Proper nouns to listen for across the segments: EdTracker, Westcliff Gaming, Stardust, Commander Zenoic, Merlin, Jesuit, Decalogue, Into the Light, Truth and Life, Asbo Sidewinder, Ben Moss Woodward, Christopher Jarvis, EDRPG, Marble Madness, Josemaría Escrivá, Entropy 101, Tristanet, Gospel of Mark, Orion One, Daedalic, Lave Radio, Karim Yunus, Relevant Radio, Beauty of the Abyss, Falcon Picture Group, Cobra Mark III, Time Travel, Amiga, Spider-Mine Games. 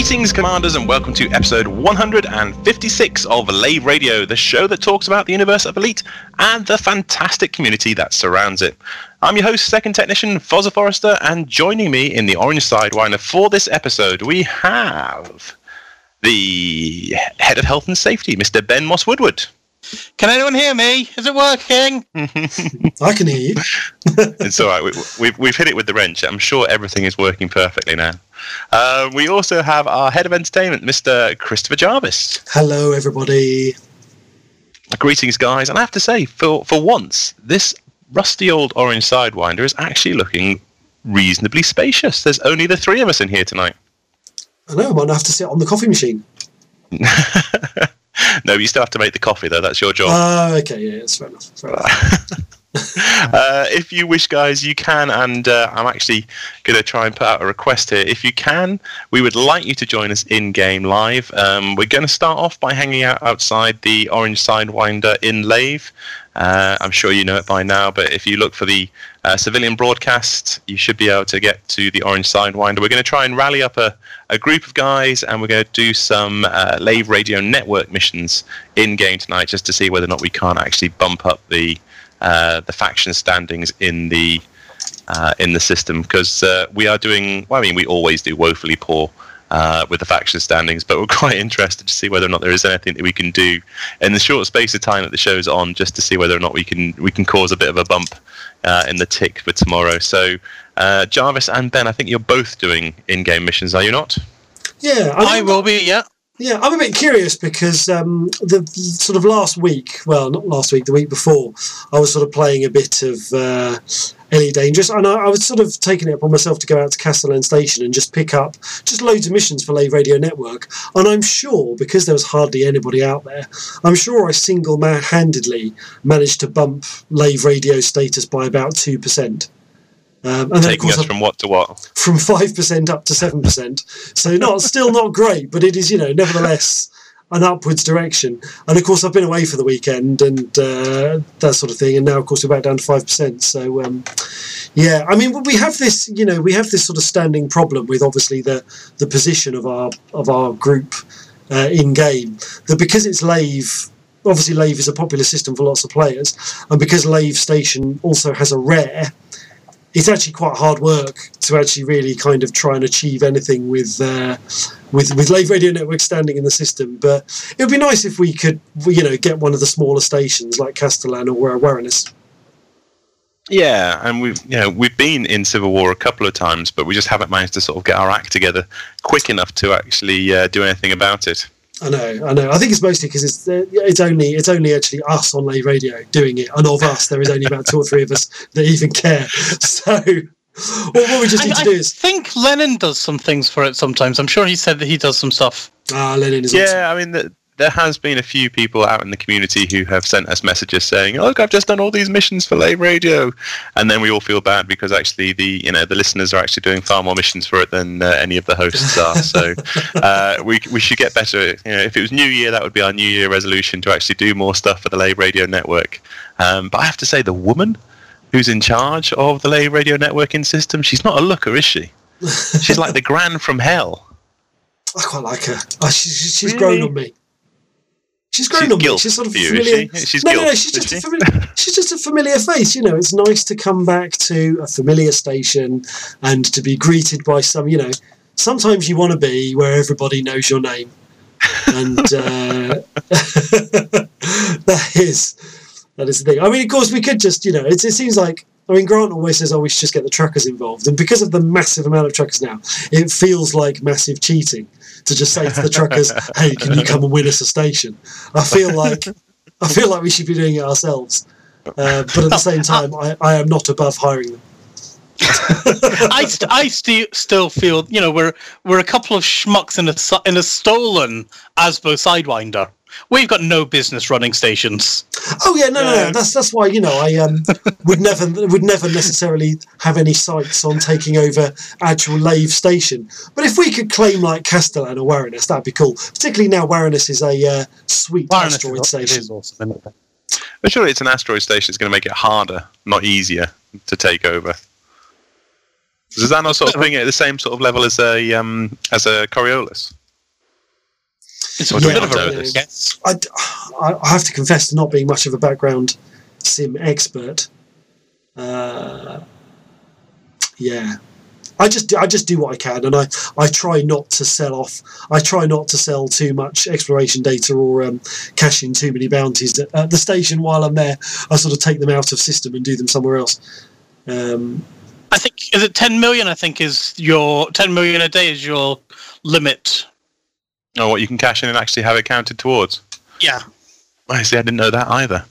Greetings, Commanders, and welcome to episode 156 of Lave Radio, the show that talks about the universe of Elite and the fantastic community that surrounds it. I'm your host, Second Technician, Fozza Forrester, and joining me in the Orange Sidewinder for this episode, we have the Head of Health and Safety, Mr. Ben Moss Woodward. Can anyone hear me? Is it working? I can hear you. It's all right. We've hit it with the wrench. I'm sure everything is working perfectly now. We also have our Head of Entertainment, Mr. Christopher Jarvis. Hello, everybody. Greetings, guys. And I have to say, for once, this rusty old Orange Sidewinder is actually looking reasonably spacious. There's only the three of us in here tonight. I know. I might have to sit on the coffee machine. No, you still have to make the coffee, though. That's your job. Oh, okay. Yeah, that's fair enough. If you wish, guys, you can. And I'm actually going to try and put out a request here. If you can, we would like you to join us in-game live. We're going to start off by hanging out outside the Orange Sidewinder in Lave. I'm sure you know it by now, but if you look for the civilian broadcast, you should be able to get to the Orange Sidewinder. We're going to try and rally up a group of guys, and we're going to do some Lave Radio Network missions in-game tonight, just to see whether or not we can't actually bump up the faction standings in the system, because we are doing, well, I mean, we always do woefully poor with the faction standings, but we're quite interested to see whether or not there is anything that we can do in the short space of time that the show's on, just to see whether or not we can cause a bit of a bump in the tick for tomorrow. So Jarvis and Ben, I think you're both doing in-game missions, are you not? Yeah, I will be, yeah. Yeah, I'm a bit curious because the sort of last week, well, not last week, the week before, I was sort of playing a bit of Elite Dangerous, and I was sort of taking it upon myself to go out to Castellan Station and just pick up just loads of missions for Lave Radio Network, and I'm sure, because there was hardly anybody out there, I'm sure I single-handedly managed to bump Lave Radio status by about 2%. And taking us from what to what? From 5% up to 7%. So still not great, but it is, nevertheless an upwards direction. And of course, I've been away for the weekend and that sort of thing. And now, of course, we're back down to 5%. So, yeah, I mean, we have this, sort of standing problem with obviously the position of our group in game. That because it's Lave. Obviously, Lave is a popular system for lots of players, and because Lave Station also has a rare. It's actually quite hard work to actually really kind of try and achieve anything with Lave Radio Network standing in the system. But it would be nice if we could, get one of the smaller stations like Castellan or Warrinus. Yeah, and we've been in Civil War a couple of times, but we just haven't managed to sort of get our act together quick enough to actually do anything about it. I know. I think it's mostly because it's only actually us on Lave Radio doing it, and of us, there is only about two or three of us that even care. So, what we just need to do is... I think Lennon does some things for it sometimes. I'm sure he said that he does some stuff. Lennon is awesome. Yeah, I mean, there has been a few people out in the community who have sent us messages saying, oh, look, I've just done all these missions for Lave Radio. And then we all feel bad because actually the listeners are actually doing far more missions for it than any of the hosts are. So we should get better. If it was New Year, that would be our New Year resolution, to actually do more stuff for the Lave Radio Network. But I have to say, the woman who's in charge of the Lave Radio Networking system, she's not a looker, is she? She's like the Gran from hell. I quite like her. Oh, she's really? Grown on me. She's grown on me. She's sort of familiar. She's just a familiar face. It's nice to come back to a familiar station and to be greeted by some. Sometimes you want to be where everybody knows your name, and that is the thing. I mean, of course, we could just it seems like. I mean, Grant always says, oh, we should just get the trackers involved. And because of the massive amount of trackers now, it feels like massive cheating to just say to the trackers, hey, can you come and win us a station? I feel like we should be doing it ourselves. But at the same time, I am not above hiring them. I still feel, we're a couple of schmucks in a stolen Asbo Sidewinder. We've got no business running stations. Oh yeah, no. That's why I would never necessarily have any sights on taking over actual Lave Station. But if we could claim like Castellan or Warrinus, that'd be cool. Particularly now, Warrinus is a sweet asteroid station. Is awesome, isn't it? But surely it's an asteroid station. It's going to make it harder, not easier, to take over. Does that not sort of bring it at the same sort of level as a Coriolis? It's I have to confess to not being much of a background sim expert. Yeah, I just do what I can, and I try not to sell off. I try not to sell too much exploration data or cash in too many bounties at the station while I'm there. I sort of take them out of system and do them somewhere else. I think is it 10 million? I think is your 10 million a day is your limit. Oh, what you can cash in and actually have it counted towards? Yeah. I see. I didn't know that either.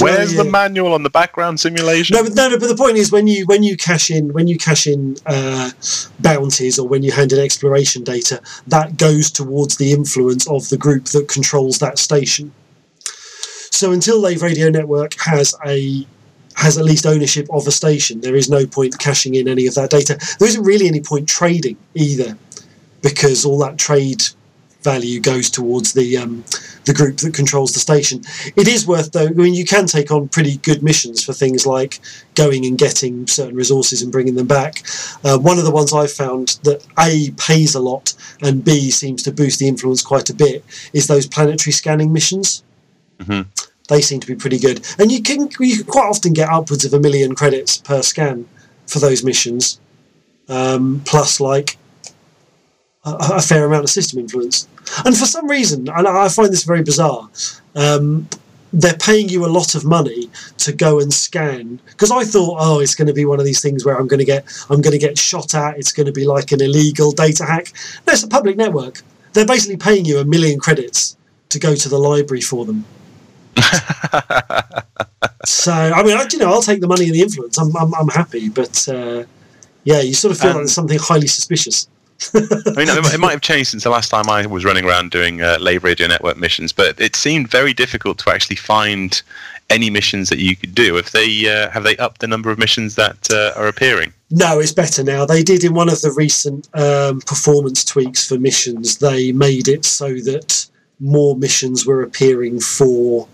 Where's the manual on the background simulation? No. But the point is, when you cash in bounties or when you hand in exploration data, that goes towards the influence of the group that controls that station. So until Lave Radio Network has at least ownership of a station, there is no point cashing in any of that data. There isn't really any point trading either, because all that trade value goes towards the group that controls the station. It is worth, though, I mean, you can take on pretty good missions for things like going and getting certain resources and bringing them back. One of the ones I've found that A, pays a lot, and B, seems to boost the influence quite a bit, is those planetary scanning missions. Mm-hmm. They seem to be pretty good. And you can quite often get upwards of 1 million credits per scan for those missions, plus, like, a fair amount of system influence. And for some reason, and I find this very bizarre, they're paying you a lot of money to go and scan, because I thought, oh, it's going to be one of these things where I'm going to get shot at, it's going to be like an illegal data hack. No, it's a public network. They're basically paying you 1 million credits to go to the library for them. So, I mean, I'll take the money and the influence. I'm happy, but yeah, you sort of feel like there's something highly suspicious. I mean, it might have changed since the last time I was running around doing Lave Radio Network missions, but it seemed very difficult to actually find any missions that you could do. Have they upped the number of missions that are appearing? No, it's better now. They did, in one of the recent performance tweaks for missions, they made it so that more missions were appearing for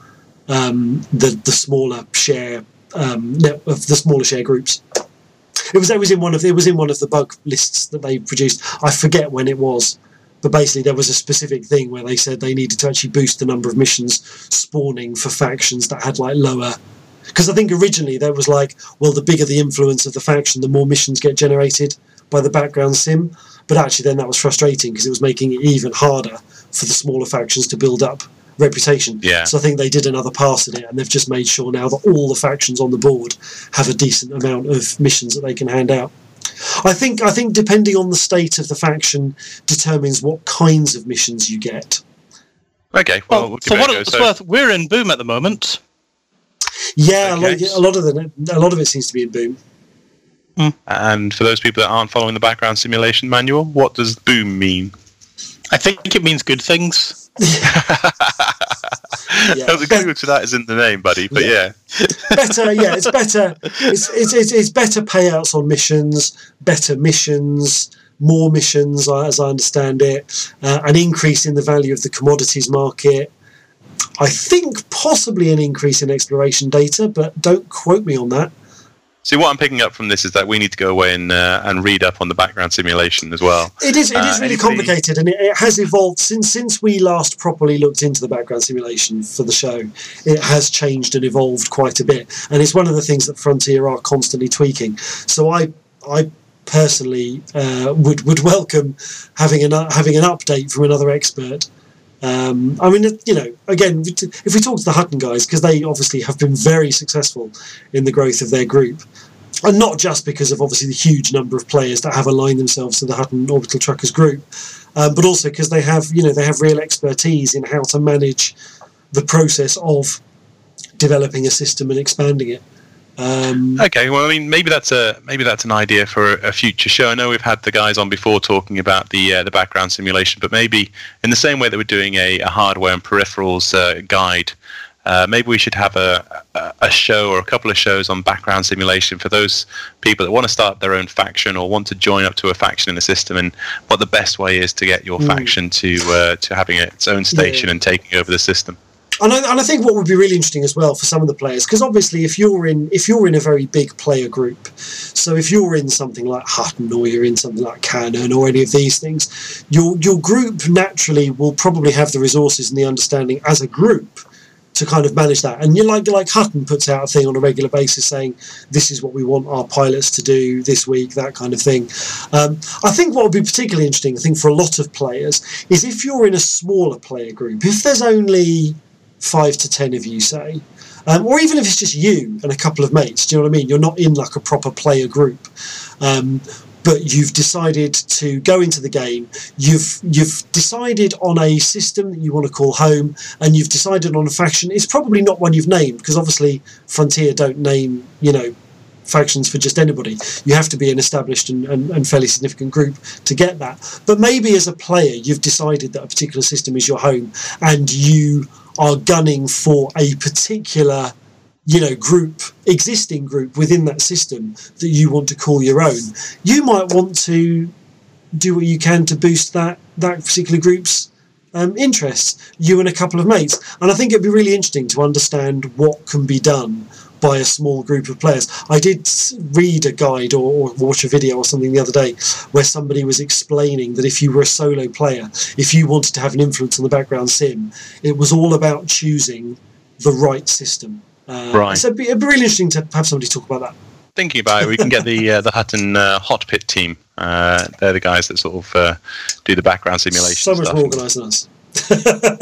the smaller share groups. It was in one of the bug lists that they produced. I forget when it was, but basically there was a specific thing where they said they needed to actually boost the number of missions spawning for factions that had like lower. Because I think originally there was like, well, the bigger the influence of the faction, the more missions get generated by the background sim. But actually then that was frustrating because it was making it even harder for the smaller factions to build up reputation. Yeah. So I think they did another pass at it, and they've just made sure now that all the factions on the board have a decent amount of missions that they can hand out. I think depending on the state of the faction determines what kinds of missions you get. Okay. Well for what it's worth, we're in Boom at the moment. Yeah, okay. a lot of it seems to be in Boom. Mm. And for those people that aren't following the background simulation manual, what does Boom mean? I think it means good things. Yeah. The clue to that is in the name, buddy. But yeah. Better. Yeah, it's better. It's better payouts on missions, better missions, more missions, as I understand it, an increase in the value of the commodities market. I think possibly an increase in exploration data, but don't quote me on that. See, what I'm picking up from this is that we need to go away and read up on the background simulation as well. It is really complicated, and it has evolved since we last properly looked into the background simulation for the show. It has changed and evolved quite a bit, and it's one of the things that Frontier are constantly tweaking. So I personally would welcome having an update from another expert. I mean, again, if we talk to the Hutton guys, because they obviously have been very successful in the growth of their group, and not just because of obviously the huge number of players that have aligned themselves to the Hutton Orbital Truckers group, but also because they have, they have real expertise in how to manage the process of developing a system and expanding it. Okay, well, I mean, maybe that's an idea for a future show. I know we've had the guys on before talking about the background simulation, but maybe in the same way that we're doing a hardware and peripherals guide, maybe we should have a show or a couple of shows on background simulation for those people that want to start their own faction or want to join up to a faction in the system, and what the best way is to get your faction to having its own station and taking over the system. And I think what would be really interesting as well for some of the players, because obviously if you're in a very big player group, so if you're in something like Hutton or you're in something like Canon or any of these things, your group naturally will probably have the resources and the understanding as a group to kind of manage that. And like Hutton puts out a thing on a regular basis saying, this is what we want our pilots to do this week, that kind of thing. I think what would be particularly interesting, I think, for a lot of players, is if you're in a smaller player group, if there's only 5 to 10 of you, say, or even if it's just you and a couple of mates, do you know what I mean? You're not in like a proper player group. But you've decided to go into the game, you've decided on a system that you want to call home, and you've decided on a faction. It's probably not one you've named, because obviously Frontier don't name, you know, factions for just anybody. You have to be an established and fairly significant group to get that. But maybe as a player you've decided that a particular system is your home, and you are gunning for a particular, you know, group, existing group within that system that you want to call your own. You might want to do what you can to boost that particular group's interests, you and a couple of mates. And I think it'd be really interesting to understand what can be done by a small group of players. I did read a guide or watch a video or something the other day where somebody was explaining that if you were a solo player, if you wanted to have an influence on the background sim, it was all about choosing the right system. Right. So it'd be really interesting to have somebody talk about that. Thinking about it, we can get the Hutton Hot Pit team. They're the guys that sort of do the background simulation. So much more organised than us.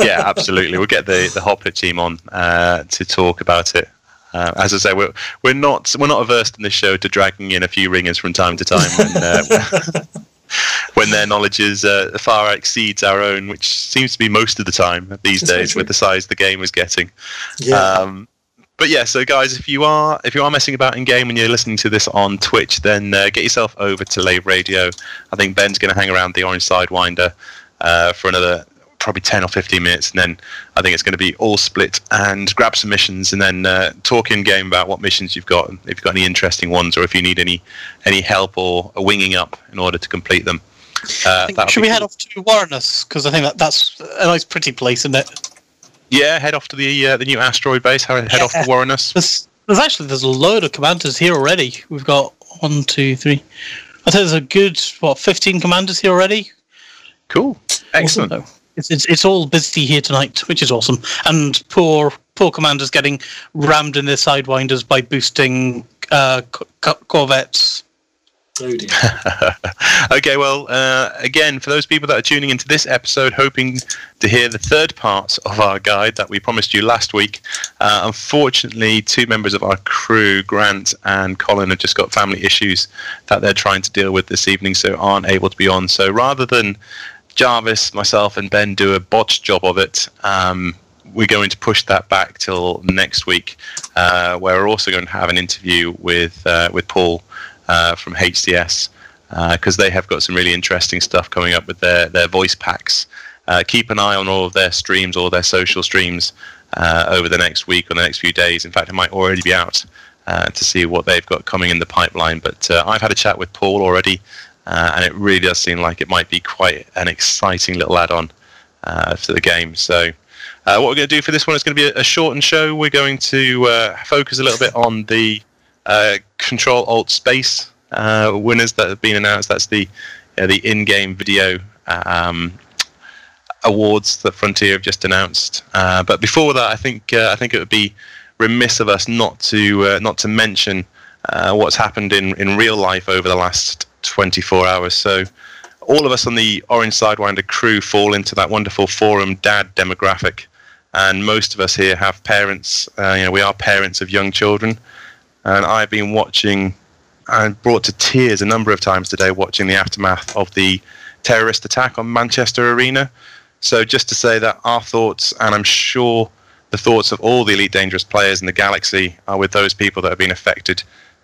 Yeah, absolutely. We'll get the Hot Pit team on to talk about it. As I say, we're not averse in this show to dragging in a few ringers from time to time when their knowledge is far exceeds our own, which seems to be most of the time these days with the size the game is getting. Yeah. But yeah, so guys, if you are messing about in game and you're listening to this on Twitch, then get yourself over to Lave Radio. I think Ben's going to hang around the Orange Sidewinder for another probably 10 or 15 minutes, and then I think it's going to be all split and grab some missions, and then talk in game about what missions you've got, and if you've got any interesting ones, or if you need any help or a winging up in order to complete them. Should we head off to Warrinus? Because I think that's a nice, pretty place, isn't it? Yeah, head off to the new asteroid base. Head off to Warrinus. There's a load of commanders here already. We've got 1, 2, 3. I think there's a good 15 commanders here already. Cool, excellent. Awesome, though. It's all busy here tonight, which is awesome. And poor commanders getting rammed in their sidewinders by boosting corvettes. Oh dear. Okay, well, again, for those people that are tuning into this episode hoping to hear the third part of our guide that we promised you last week, unfortunately, two members of our crew, Grant and Colin, have just got family issues that they're trying to deal with this evening, so aren't able to be on. So rather than Jarvis, myself, and Ben do a botched job of it, we're going to push that back till next week, where we're also going to have an interview with Paul from HCS, because they have got some really interesting stuff coming up with their voice packs. Keep an eye on all of their streams, all their social streams, over the next week or the next few days. In fact, it might already be out to see what they've got coming in the pipeline. But I've had a chat with Paul already, and it really does seem like it might be quite an exciting little add-on to the game. So what we're going to do for this one is going to be a shortened show. We're going to focus a little bit on the Control-Alt-Space winners that have been announced. That's the in-game video awards that Frontier have just announced. But before that, I think it would be remiss of us not to mention what's happened in real life over the last 24 hours. So all of us on the Orange Sidewinder crew fall into that wonderful forum dad demographic, and most of us here have parents. We are parents of young children. And I've been watching, and brought to tears a number of times today, watching the aftermath of the terrorist attack on Manchester Arena. So just to say that our thoughts, and I'm sure the thoughts of all the Elite Dangerous players in the galaxy, are with those people that have been affected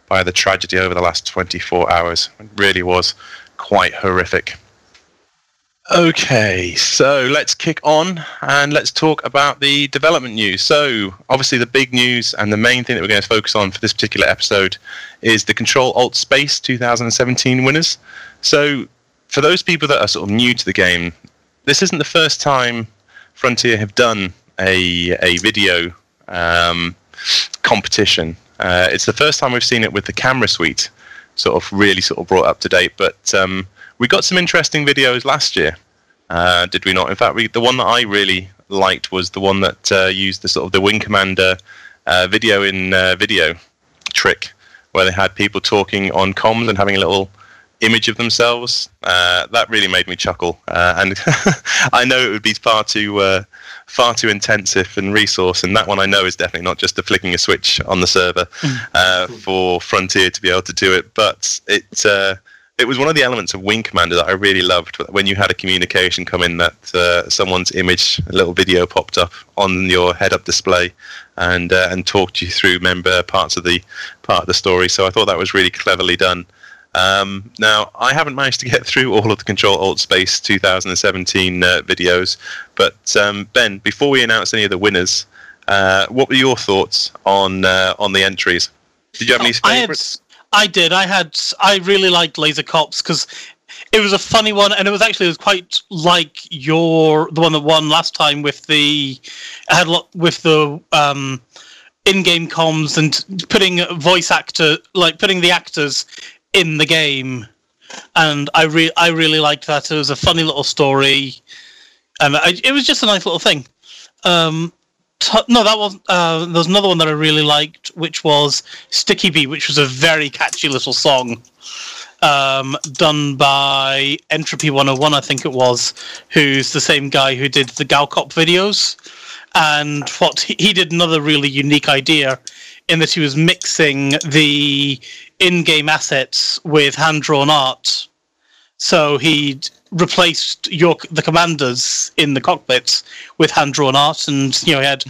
by the tragedy over the last 24 hours. It really was quite horrific. Okay, so let's kick on and let's talk about the development news. So obviously the big news and the main thing that we're going to focus on for this particular episode is the Control-Alt-Space 2017 winners. So for those people that are sort of new to the game, this isn't the first time Frontier have done a video competition. It's the first time we've seen it with the camera suite, really brought up to date. But we got some interesting videos last year, did we not? In fact, the one that I really liked was the one that used the Wing Commander video in video trick, where they had people talking on comms and having a little image of themselves. That really made me chuckle, and I know it would be far too intensive and resource, and that one I know is definitely not just flicking a switch on the server for Frontier to be able to do it, but it was one of the elements of Wing Commander that I really loved, when you had a communication come in that someone's image, a little video popped up on your head-up display, and talked you through parts of the story. So I thought that was really cleverly done. Now, I haven't managed to get through all of the Control-Alt-Space 2017 videos, but Ben, before we announce any of the winners, what were your thoughts on the entries? Did you have any favourites? I really liked Laser Cops because it was a funny one, and it was quite like the one that won last time with the in-game comms and putting putting the actors in the game, and I really liked that. It was a funny little story, and it was just a nice little thing. There was another one that I really liked, which was Sticky Bee, which was a very catchy little song done by Entropy 101, I think it was, who's the same guy who did the Galcop videos. And what he did, another really unique idea, in that he was mixing the in-game assets with hand-drawn art. So he replaced the commanders in the cockpits with hand-drawn art, and he had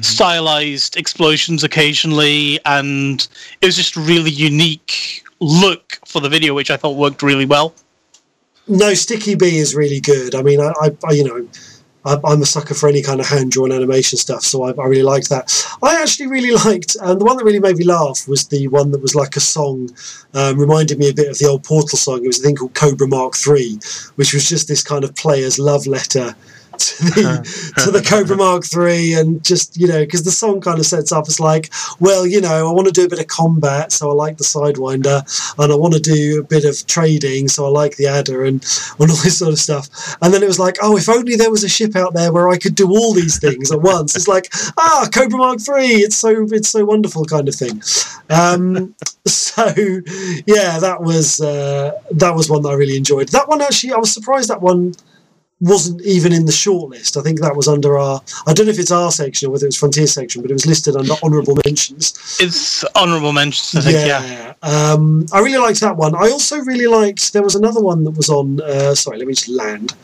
stylized explosions occasionally, and it was just a really unique look for the video, which I thought worked really well. No, Sticky Bee is really good. I mean, I'm a sucker for any kind of hand-drawn animation stuff, so I really liked that. I actually really liked, and the one that really made me laugh was the one that was like a song, reminded me a bit of the old Portal song. It was a thing called Cobra Mark III, which was just this kind of player's love letter to the Cobra Mark III, and just, because the song kind of sets up, it's like, well, I want to do a bit of combat, so I like the Sidewinder, and I want to do a bit of trading, so I like the Adder, and all this sort of stuff. And then it was like, oh, if only there was a ship out there where I could do all these things at once. It's like, Cobra Mark III, it's so wonderful, kind of thing. So yeah, that was one that I really enjoyed. That one, actually, I was surprised that one wasn't even in the shortlist. I think that was under I don't know if it's our section or whether it's Frontier section, but it was listed under honourable mentions. It's honourable mentions, I think, yeah. I really liked that one. I also really liked, there was another one that was on, sorry, let me just land.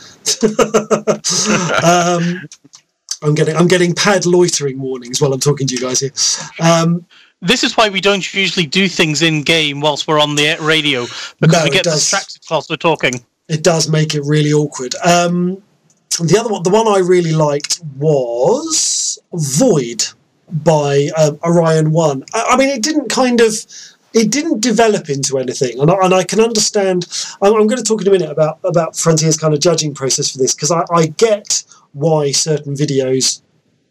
I'm getting pad loitering warnings while I'm talking to you guys here. This is why we don't usually do things in-game whilst we're on the radio, because we get distracted whilst we're talking. It does make it really awkward. The one I really liked was Void by Orion One. I mean, it didn't develop into anything, and I can understand. I'm going to talk in a minute about Frontier's kind of judging process for this, because I get why certain videos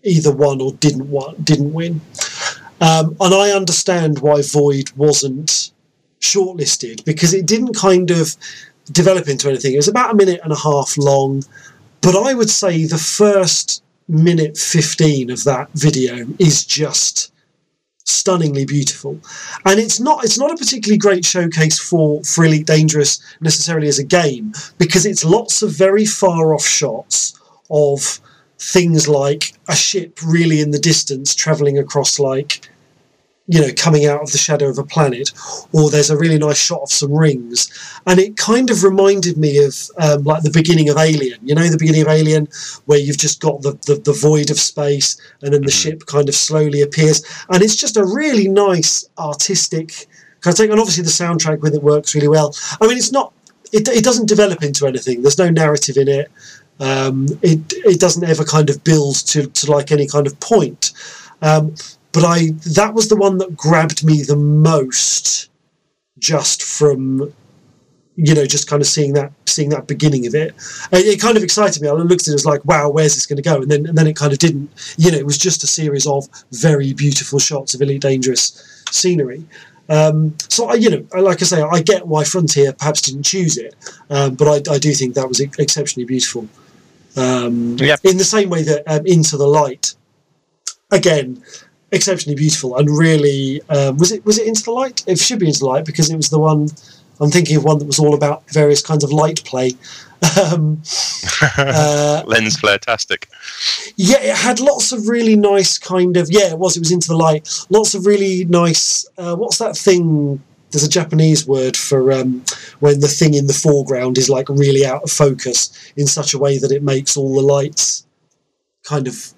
either won or didn't win, and I understand why Void wasn't shortlisted, because it didn't kind of develop into anything. It was about a minute and a half long, but I would say the first minute 15 of that video is just stunningly beautiful, and it's not a particularly great showcase for Elite Dangerous necessarily as a game, because it's lots of very far off shots of things like a ship really in the distance travelling across, like, coming out of the shadow of a planet, or there's a really nice shot of some rings. And it kind of reminded me of like the beginning of Alien, where you've just got the void of space, and then the ship kind of slowly appears. And it's just a really nice artistic kind of thing. And obviously the soundtrack with it works really well. I mean, it doesn't develop into anything. There's no narrative in it. It doesn't ever kind of build to like any kind of point. But that was the one that grabbed me the most, just from you know, just kind of seeing that beginning of it. It kind of excited me. I looked at it as like, wow, where's this going to go? And then it kind of didn't. You know, it was just a series of very beautiful shots of Elite Dangerous scenery. So, you know, like I say, I get why Frontier perhaps didn't choose it, but I do think that was exceptionally beautiful. In the same way that Into the Light, again, exceptionally beautiful and really, was it Into the Light? It should be Into the Light because it was the one. I'm thinking of one that was all about various kinds of light play. Lens flare-tastic. Yeah, it had lots of really nice kind of... Yeah, it was Into the Light. Lots of really nice... what's that thing? There's a Japanese word for when the thing in the foreground is like really out of focus in such a way that it makes all the lights kind of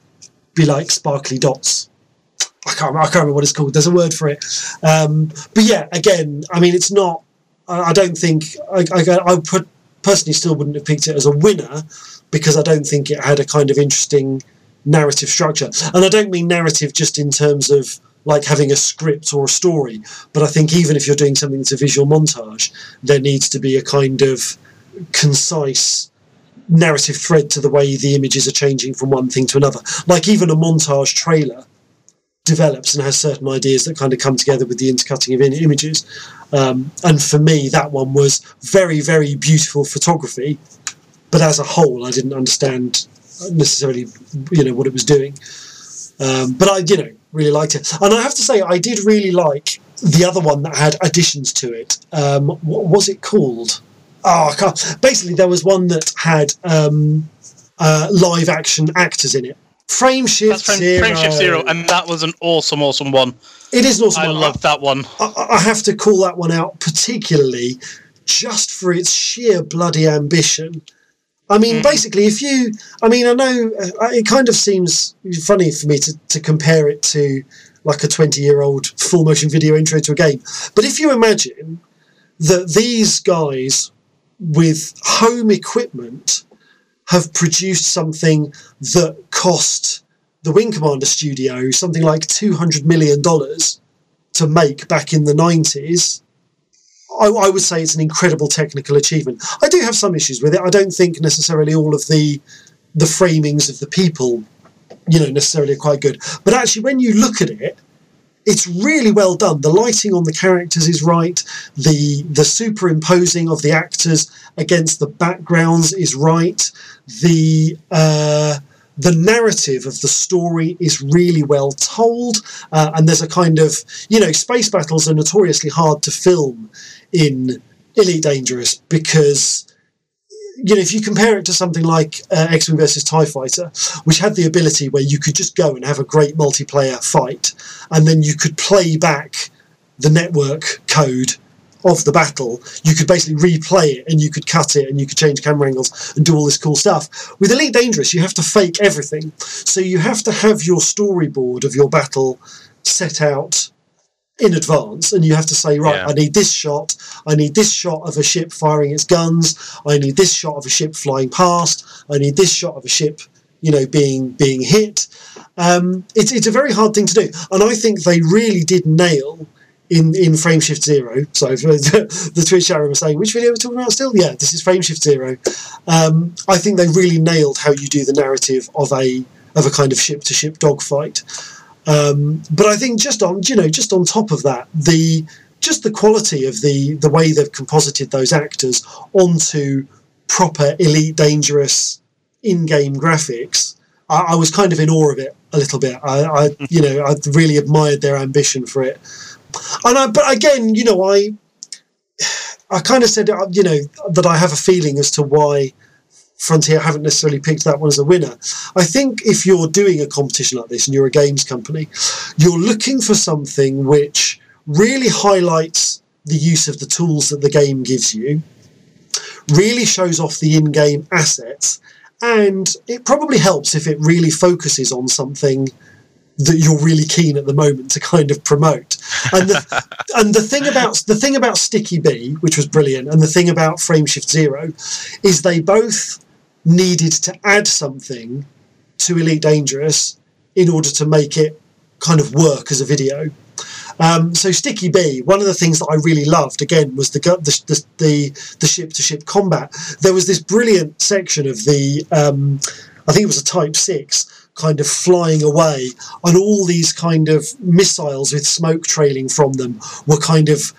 be like sparkly dots. I can't remember what it's called. There's a word for it. But yeah, again, I mean, it's not... I don't think... I personally still wouldn't have picked it as a winner because I don't think it had a kind of interesting narrative structure. And I don't mean narrative just in terms of like having a script or a story, but I think even if you're doing something that's a visual montage, there needs to be a kind of concise narrative thread to the way the images are changing from one thing to another. Like even a montage trailer develops and has certain ideas that kind of come together with the intercutting of images. And for me, that one was very, very beautiful photography, but as a whole, I didn't understand necessarily, you know, what it was doing. But I, you know, really liked it. And I have to say, I did really like the other one that had additions to it. What was it called? Oh, I can't. Basically, there was one that had live-action actors in it. Frameshift Zero, and that was an awesome one. It is an awesome one. I love that one. I have to call that one out particularly just for its sheer bloody ambition. I mean, basically, if you... I mean, I know it kind of seems funny for me to compare it to like a 20-year-old full-motion video intro to a game, but if you imagine that these guys with home equipment have produced something that cost the Wing Commander studio something like $200 million to make back in the 90s, I would say it's an incredible technical achievement. I do have some issues with it. I don't think necessarily all of the framings of the people, you know, necessarily are quite good. But actually, when you look at it, it's really well done. The lighting on the characters is right. The superimposing of the actors against the backgrounds is right. The narrative of the story is really well told. And there's a kind of, you know, space battles are notoriously hard to film in Elite Dangerous because... You know, if you compare it to something like X-Wing versus TIE Fighter, which had the ability where you could just go and have a great multiplayer fight, and then you could play back the network code of the battle, you could basically replay it, and you could cut it, and you could change camera angles, and do all this cool stuff. With Elite Dangerous, you have to fake everything. So you have to have your storyboard of your battle set out in advance, and you have to say, right, yeah, I need this shot of a ship firing its guns, I need this shot of a ship flying past, I need this shot of a ship, you know, being hit. It's a very hard thing to do, and I think they really did nail in Frameshift Zero. So the Twitch chat room are saying, which video are we talking about still? Yeah, this is Frameshift Zero. I think they really nailed how you do the narrative of a kind of ship-to-ship dogfight. But I think just on top of that, the quality of the way they've composited those actors onto proper Elite Dangerous in-game graphics, I was kind of in awe of it a little bit. I really admired their ambition for it. But again, you know, I kind of said, you know, that I have a feeling as to why Frontier haven't necessarily picked that one as a winner. I think if you're doing a competition like this and you're a games company, you're looking for something which really highlights the use of the tools that the game gives you, really shows off the in-game assets, and it probably helps if it really focuses on something that you're really keen at the moment to kind of promote. And the thing about Sticky Bee, which was brilliant, and the thing about Frameshift Zero is they both needed to add something to Elite Dangerous in order to make it kind of work as a video. So Sticky Bee, one of the things that I really loved, again, was the ship-to-ship combat. There was this brilliant section of the, I think it was a Type 6, kind of flying away, and all these kind of missiles with smoke trailing from them were kind of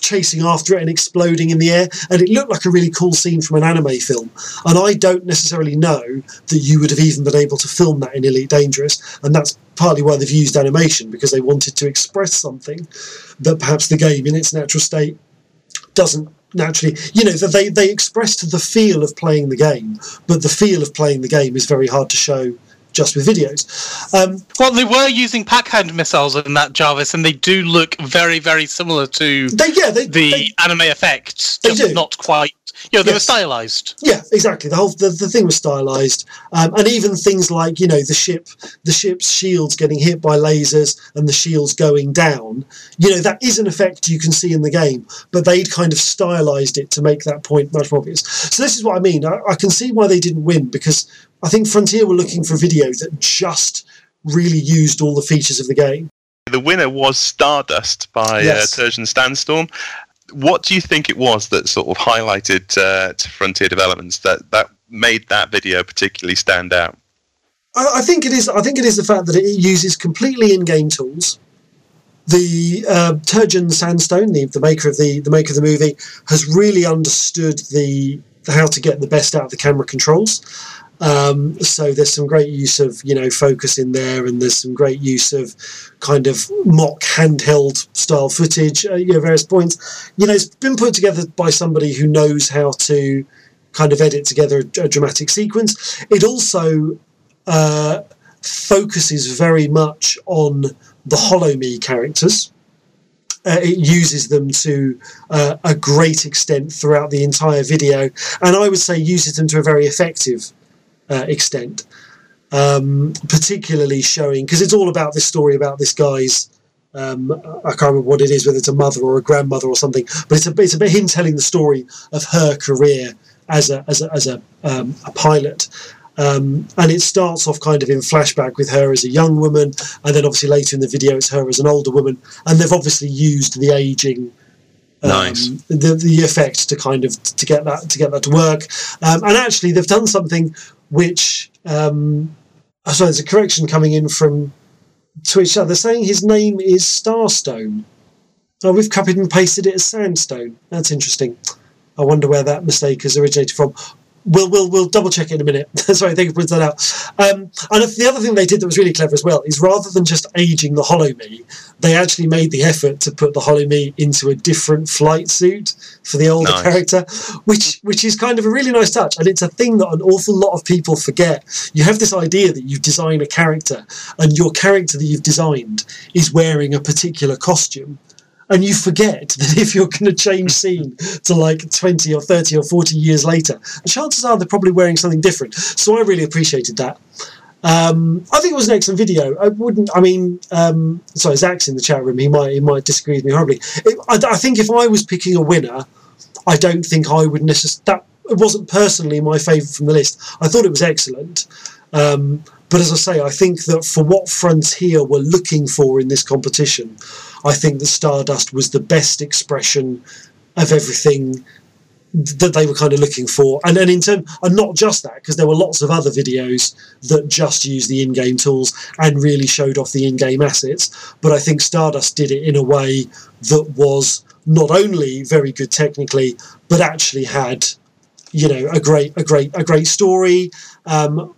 chasing after it and exploding in the air, and it looked like a really cool scene from an anime film. And I don't necessarily know that you would have even been able to film that in Elite Dangerous, and that's partly why they've used animation, because they wanted to express something that perhaps the game in its natural state doesn't naturally, you know, that they expressed the feel of playing the game, but the feel of playing the game is very hard to show just with videos. Well, they were using Packhound missiles in that, Jarvis, and they do look very, very similar to the anime effects. They do. Not quite. You know, they were stylised. Yeah, exactly. The whole the thing was stylised, and even things like, you know, the ship's shields getting hit by lasers and the shields going down. You know, that is an effect you can see in the game, but they'd kind of stylised it to make that point much more obvious. So this is what I mean. I can see why they didn't win, because I think Frontier were looking for a video that just really used all the features of the game. The winner was Stardust by Turgeon Sandstorm. What do you think it was that sort of highlighted to Frontier Developments that made that video particularly stand out? I think it is the fact that it uses completely in-game tools. The Turgeon Sandstone, the maker of the movie, has really understood how to get the best out of the camera controls. So there's some great use of, you know, focus in there, and there's some great use of kind of mock handheld style footage, you know, various points. You know, it's been put together by somebody who knows how to kind of edit together a dramatic sequence. It also focuses very much on the Hollow-Me characters. It uses them to a great extent throughout the entire video, and I would say uses them to a very effective extent, particularly showing, because it's all about this story about this guy's I can't remember what it is, whether it's a mother or a grandmother or something, but it's a bit him telling the story of her career as a pilot, and it starts off kind of in flashback with her as a young woman, and then obviously later in the video it's her as an older woman, and they've obviously used the aging the effect to kind of to get that to work, and actually they've done something which, so there's a correction coming in from Twitch. They're saying his name is Starstone. Oh, we've copied and pasted it as Sandstone. That's interesting. I wonder where that mistake has originated from. We'll double check it in a minute. Sorry, thank you for pointing that out. And the other thing they did that was really clever as well is, rather than just aging the Hollow-Me, they actually made the effort to put the Hollow-Me into a different flight suit for the older character, which is kind of a really nice touch. And it's a thing that an awful lot of people forget. You have this idea that you design a character, and your character that you've designed is wearing a particular costume. And you forget that if you're going to change scene to like 20 or 30 or 40 years later, the chances are they're probably wearing something different. So I really appreciated that. I think it was an excellent video. Sorry, Zach's in the chat room. He might disagree with me horribly. I think if I was picking a winner, I don't think I would necessarily... It wasn't personally my favourite from the list. I thought it was excellent. But as I say, I think that for what Frontier were looking for in this competition, I think that Stardust was the best expression of everything that they were kind of looking for. And then and not just that, because there were lots of other videos that just used the in-game tools and really showed off the in-game assets. But I think Stardust did it in a way that was not only very good technically, but actually had, you know, a great story,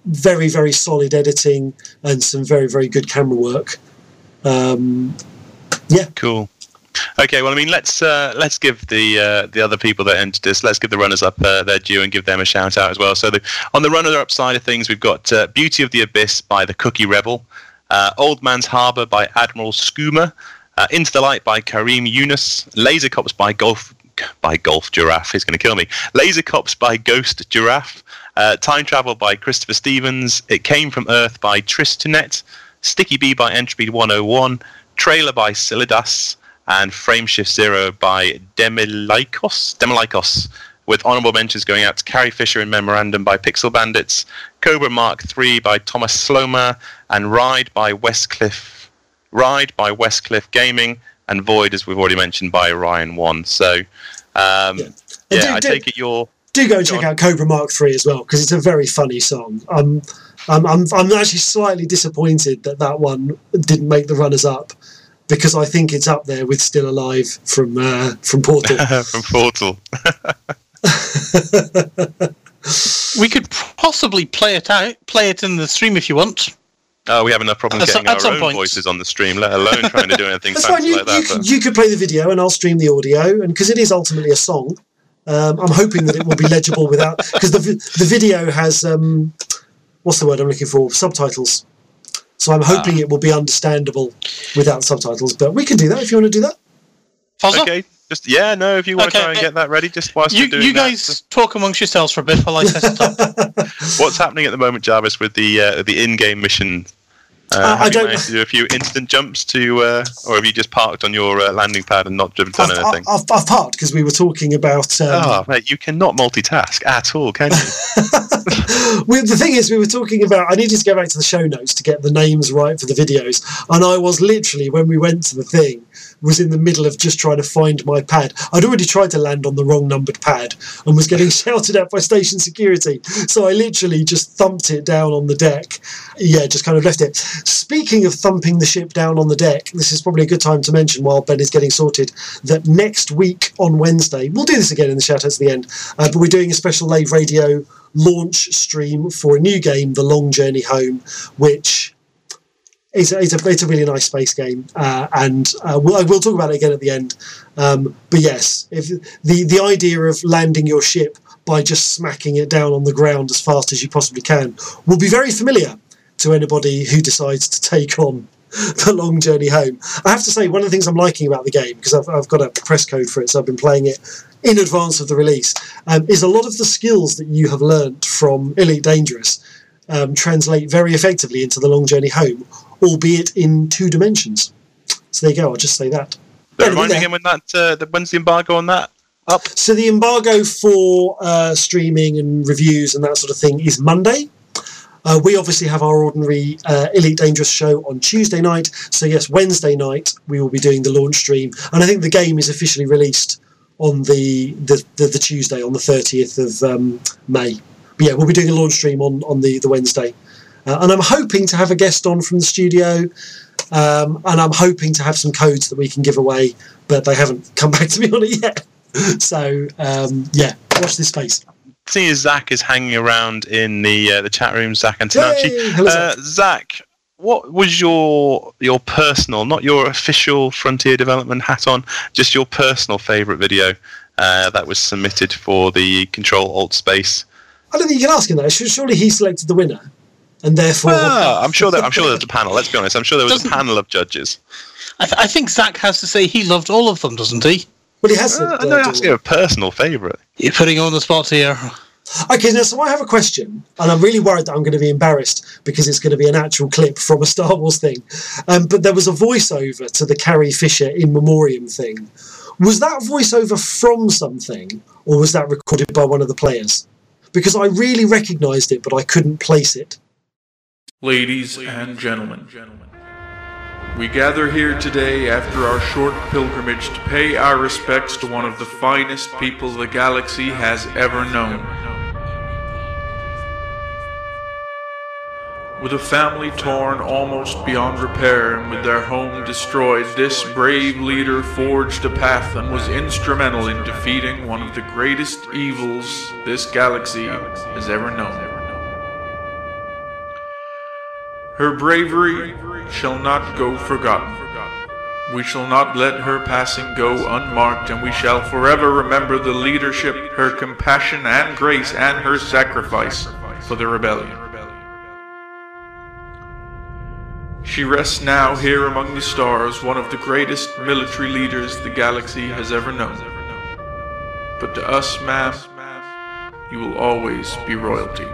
very, very solid editing, and some very, very good camera work. Yeah. Cool. Okay. Well, I mean, let's give the other people that entered this. Let's give the runners up their due and give them a shout out as well. So on the runner up side of things, we've got Beauty of the Abyss by the Cookie Rebel, Old Man's Harbour by Admiral Skooma, Into the Light by Karim Yunus, Laser Cops by Golf Giraffe, he's going to kill me, Laser Cops by Ghost Giraffe, Time Travel by Christopher Stevens, It Came From Earth by Tristanet, Sticky Bee by Entropy 101, Trailer by Silidas, and Frameshift Zero by Demolaikos, with honourable mentions going out to Carrie Fisher and Memorandum by Pixel Bandits, Cobra Mark III by Thomas Slomer, and Ride by Westcliff Ride by Westcliff Gaming, and Void, as we've already mentioned, by Orion One. So, I take it you're... Do go and check out Cobra Mark III as well, because it's a very funny song. I'm actually slightly disappointed that that one didn't make the runners-up, because I think it's up there with Still Alive from Portal. From Portal. We could possibly play it in the stream if you want. We have enough problems getting our own voices on the stream, let alone trying to do anything fancy like that. You could play the video, and I'll stream the audio, and because it is ultimately a song. I'm hoping that it will be legible without... Because the video has... what's the word I'm looking for? Subtitles. So I'm hoping it will be understandable without subtitles. But we can do that if you want to do that. Fuzzer? Okay. Just, if you want to try and get that ready, just whilst you're doing that. You guys talk amongst yourselves for a bit while I set it up. What's happening at the moment, Jarvis, with the in-game mission? Have you managed to do a few instant jumps or have you just parked on your landing pad and not done anything? I've parked because we were talking about... mate, you cannot multitask at all, can you? The thing is, we were talking about... I needed to go back to the show notes to get the names right for the videos, and I was literally, when we went to the thing, was in the middle of just trying to find my pad. I'd already tried to land on the wrong numbered pad and was getting shouted at by station security, so I literally just thumped it down on the deck. Yeah, just kind of left it. Speaking of thumping the ship down on the deck, this is probably a good time to mention while Ben is getting sorted that next week on Wednesday, we'll do this again in the shoutouts at the end, but we're doing a special Lave Radio launch stream for a new game, The Long Journey Home, which is it's a really nice space game, and we'll talk about it again at the end. But yes, if the idea of landing your ship by just smacking it down on the ground as fast as you possibly can will be very familiar to anybody who decides to take on The Long Journey Home. I have to say, one of the things I'm liking about the game, because I've got a press code for it, so I've been playing it in advance of the release, is a lot of the skills that you have learnt from Elite Dangerous translate very effectively into The Long Journey Home, albeit in 2 dimensions. So there you go, I'll just say that. Remind me again, when's the embargo on that? Up. So the embargo for streaming and reviews and that sort of thing is Monday. We obviously have our ordinary Elite Dangerous show on Tuesday night, so yes, Wednesday night we will be doing the launch stream, and I think the game is officially released on the Tuesday, on the 30th of May. But yeah, we'll be doing a launch stream on the Wednesday, and I'm hoping to have a guest on from the studio, and I'm hoping to have some codes that we can give away, but they haven't come back to me on it yet. So, watch this space. Seeing as Zach is hanging around in the chat room, Zach Antonacci. Hello, Zach, what was your personal, not your official Frontier Development hat on, just your personal favourite video that was submitted for the Control-Alt-Space? I don't think you can ask him that. Surely he selected the winner, and therefore... Well, I'm sure there's a panel, let's be honest. I'm sure there was a panel of judges. I think Zach has to say he loved all of them, doesn't he? Well, he has. I know that's a personal favourite. You're putting on the spot here. Okay, now, so I have a question, and I'm really worried that I'm going to be embarrassed because it's going to be an actual clip from a Star Wars thing. But there was a voiceover to the Carrie Fisher in memoriam thing. Was that voiceover from something, or was that recorded by one of the players? Because I really recognised it, but I couldn't place it. Ladies and gentlemen. We gather here today after our short pilgrimage to pay our respects to one of the finest people the galaxy has ever known. With a family torn almost beyond repair and with their home destroyed, this brave leader forged a path and was instrumental in defeating one of the greatest evils this galaxy has ever known. Her bravery shall not go forgotten. We shall not let her passing go unmarked, and we shall forever remember the leadership, her compassion and grace, and her sacrifice for the rebellion. She rests now here among the stars, one of the greatest military leaders the galaxy has ever known. But to us, ma'am, you will always be royalty.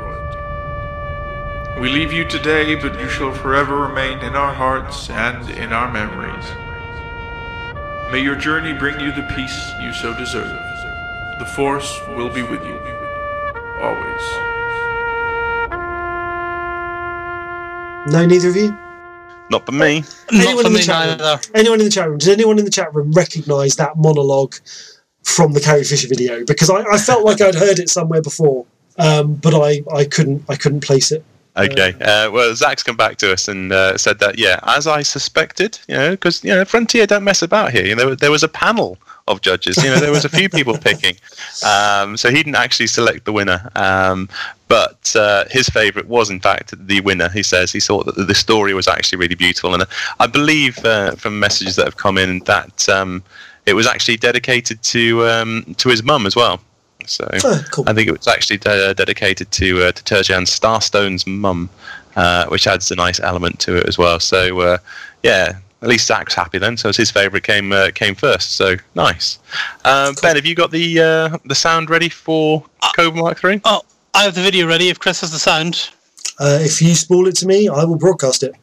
We leave you today, but you shall forever remain in our hearts and in our memories. May your journey bring you the peace you so deserve. The Force will be with you, always. No, neither of you? Not for me. Anyone in the chat room? Does anyone in the chat room recognise that monologue from the Carrie Fisher video? Because I felt like I'd heard it somewhere before, but I couldn't place it. Okay. Well, Zach's come back to us and said that, yeah, as I suspected, you know, because, you know, Frontier don't mess about here. You know, there was a panel of judges. You know, there was a few people picking. So he didn't actually select the winner. But his favourite was, in fact, the winner. He says he thought that the story was actually really beautiful. And I believe from messages that have come in that it was actually dedicated to his mum as well. So cool. I think it was actually dedicated to Terjan Starstone's mum, which adds a nice element to it as well. So yeah, at least Zach's happy then. So it's his favourite came first. So nice. Cool. Ben, have you got the sound ready for Cobra Mark III? Oh, I have the video ready. If Chris has the sound, if you spool it to me, I will broadcast it.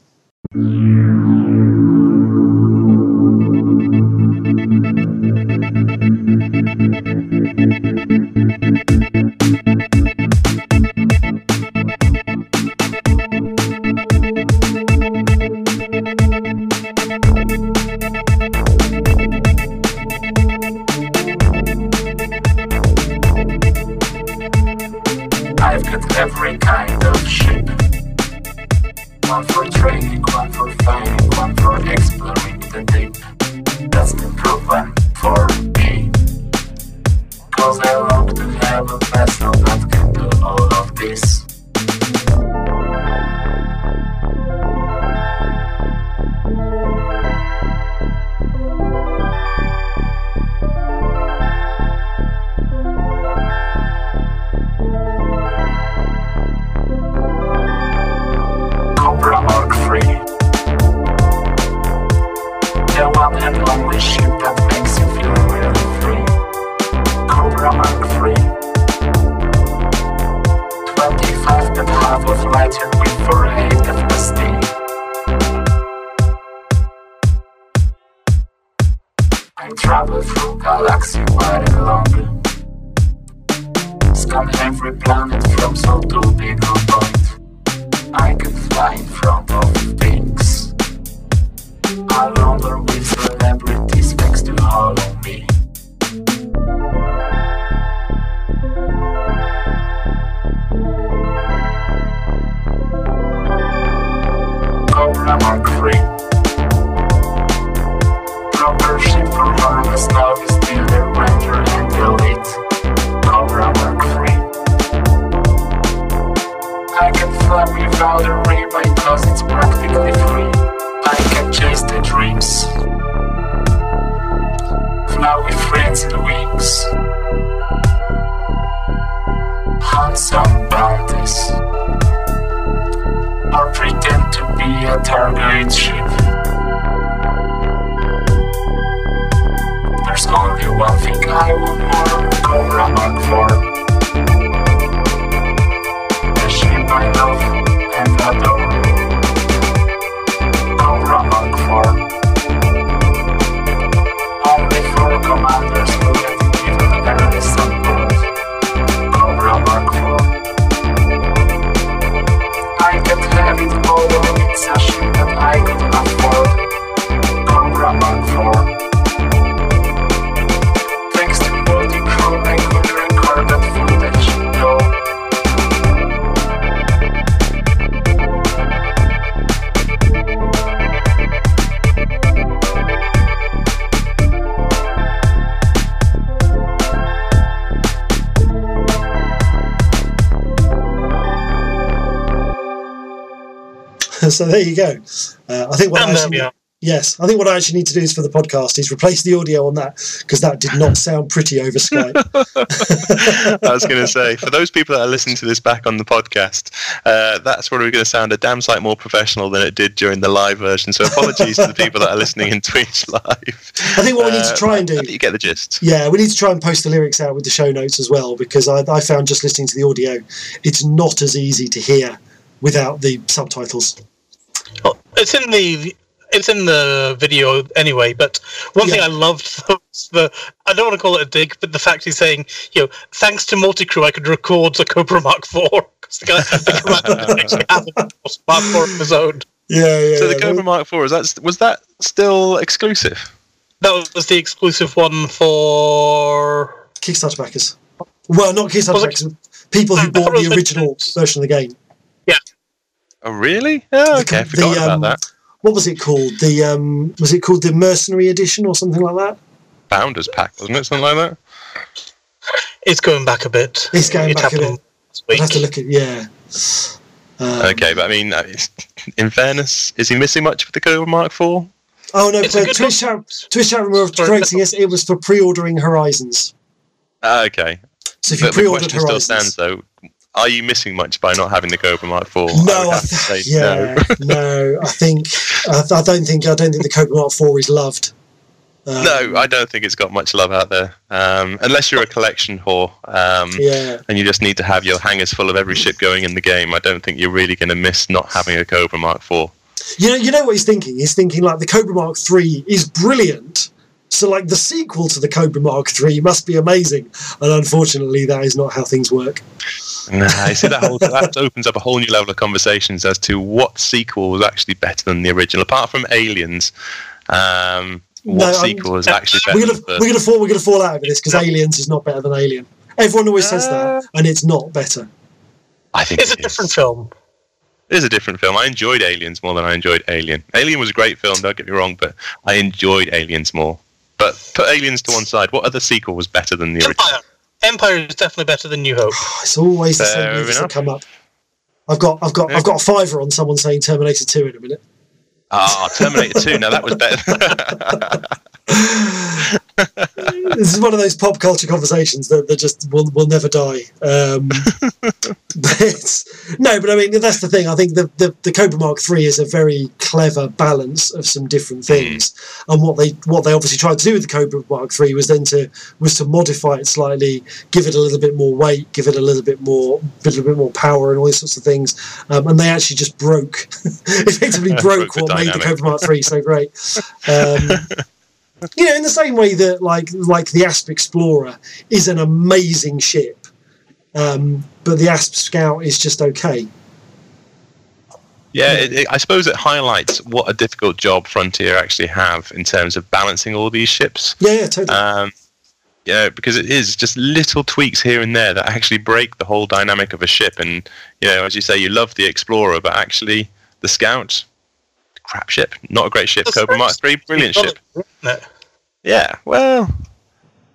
So there you go. I think what I actually need to do is for the podcast is replace the audio on that, because that did not sound pretty over Skype. I was going to say, for those people that are listening to this back on the podcast, that's probably going to sound a damn sight more professional than it did during the live version. So apologies to the people that are listening in Twitch live. I think what we need to try and do... I think you get the gist. Yeah, we need to try and post the lyrics out with the show notes as well, because I found just listening to the audio, it's not as easy to hear without the subtitles. Well, it's in the video anyway. But one thing I loved was I don't want to call it a dig, but the fact he's saying, you know, thanks to Multicrew, I could record the Cobra Mark IV because the guy actually had a Mark IV of his own. Yeah. So the Cobra Mark IV, was that still exclusive? That was the exclusive one for Kickstarter backers. Well, not Kickstarter backers. People who bought the original version of the game. Yeah. Oh, really? Oh, okay. I forgot about that. What was it called? Was it called the Mercenary Edition or something like that? Founders Pack, wasn't it? Something like that. It's going back a bit. It's going back a bit. We'll have to look at okay, but I mean, in fairness, is he missing much with the Cobra Mark IV? Oh no, Twitch chat were correcting us. It was for pre-ordering Horizons. Okay. So if you pre-ordered Horizons, still stands though. Are you missing much by not having the Cobra Mark IV? No, no. I don't think the Cobra Mark IV is loved. No, I don't think it's got much love out there, unless you're a collection whore, and you just need to have your hangers full of every ship going in the game. I don't think you're really going to miss not having a Cobra Mark IV. You know what he's thinking? He's thinking, like, the Cobra Mark III is brilliant, so, like, the sequel to the Cobra Mark III must be amazing, and unfortunately that is not how things work. Nah, you see, that opens up a whole new level of conversations as to what sequel was actually better than the original, apart from Aliens. Sequel is actually better? We're gonna fall out over this because Aliens is not better than Alien. Everyone always says that, and it's not better. I think it's a different film. It is a different film. I enjoyed Aliens more than I enjoyed Alien. Alien was a great film, don't get me wrong, but I enjoyed Aliens more. But put Aliens to one side. What other sequel was better than the original? Empire is definitely better than New Hope. It's always the same movies that come up. I've got a fiver on someone saying Terminator 2 in a minute. Ah, Terminator 2, now that was better. This is one of those pop culture conversations that just will never die. But I mean, that's the thing. I think the Cobra Mark III is a very clever balance of some different things. And what they obviously tried to do with the Cobra Mark III was to modify it slightly, give it a little bit more weight, give it a little bit more power, and all these sorts of things. And they actually just effectively broke what made the Cobra Mark III so great. In the same way that like the Asp Explorer is an amazing ship, but the Asp Scout is just okay. Yeah, I suppose it highlights what a difficult job Frontier actually have in terms of balancing all these ships. Yeah, totally. Because it is just little tweaks here and there that actually break the whole dynamic of a ship. And, as you say, you love the Explorer, but actually the Scout, crap ship, not a great ship. Cobra Mark III, brilliant ship. Yeah, well, I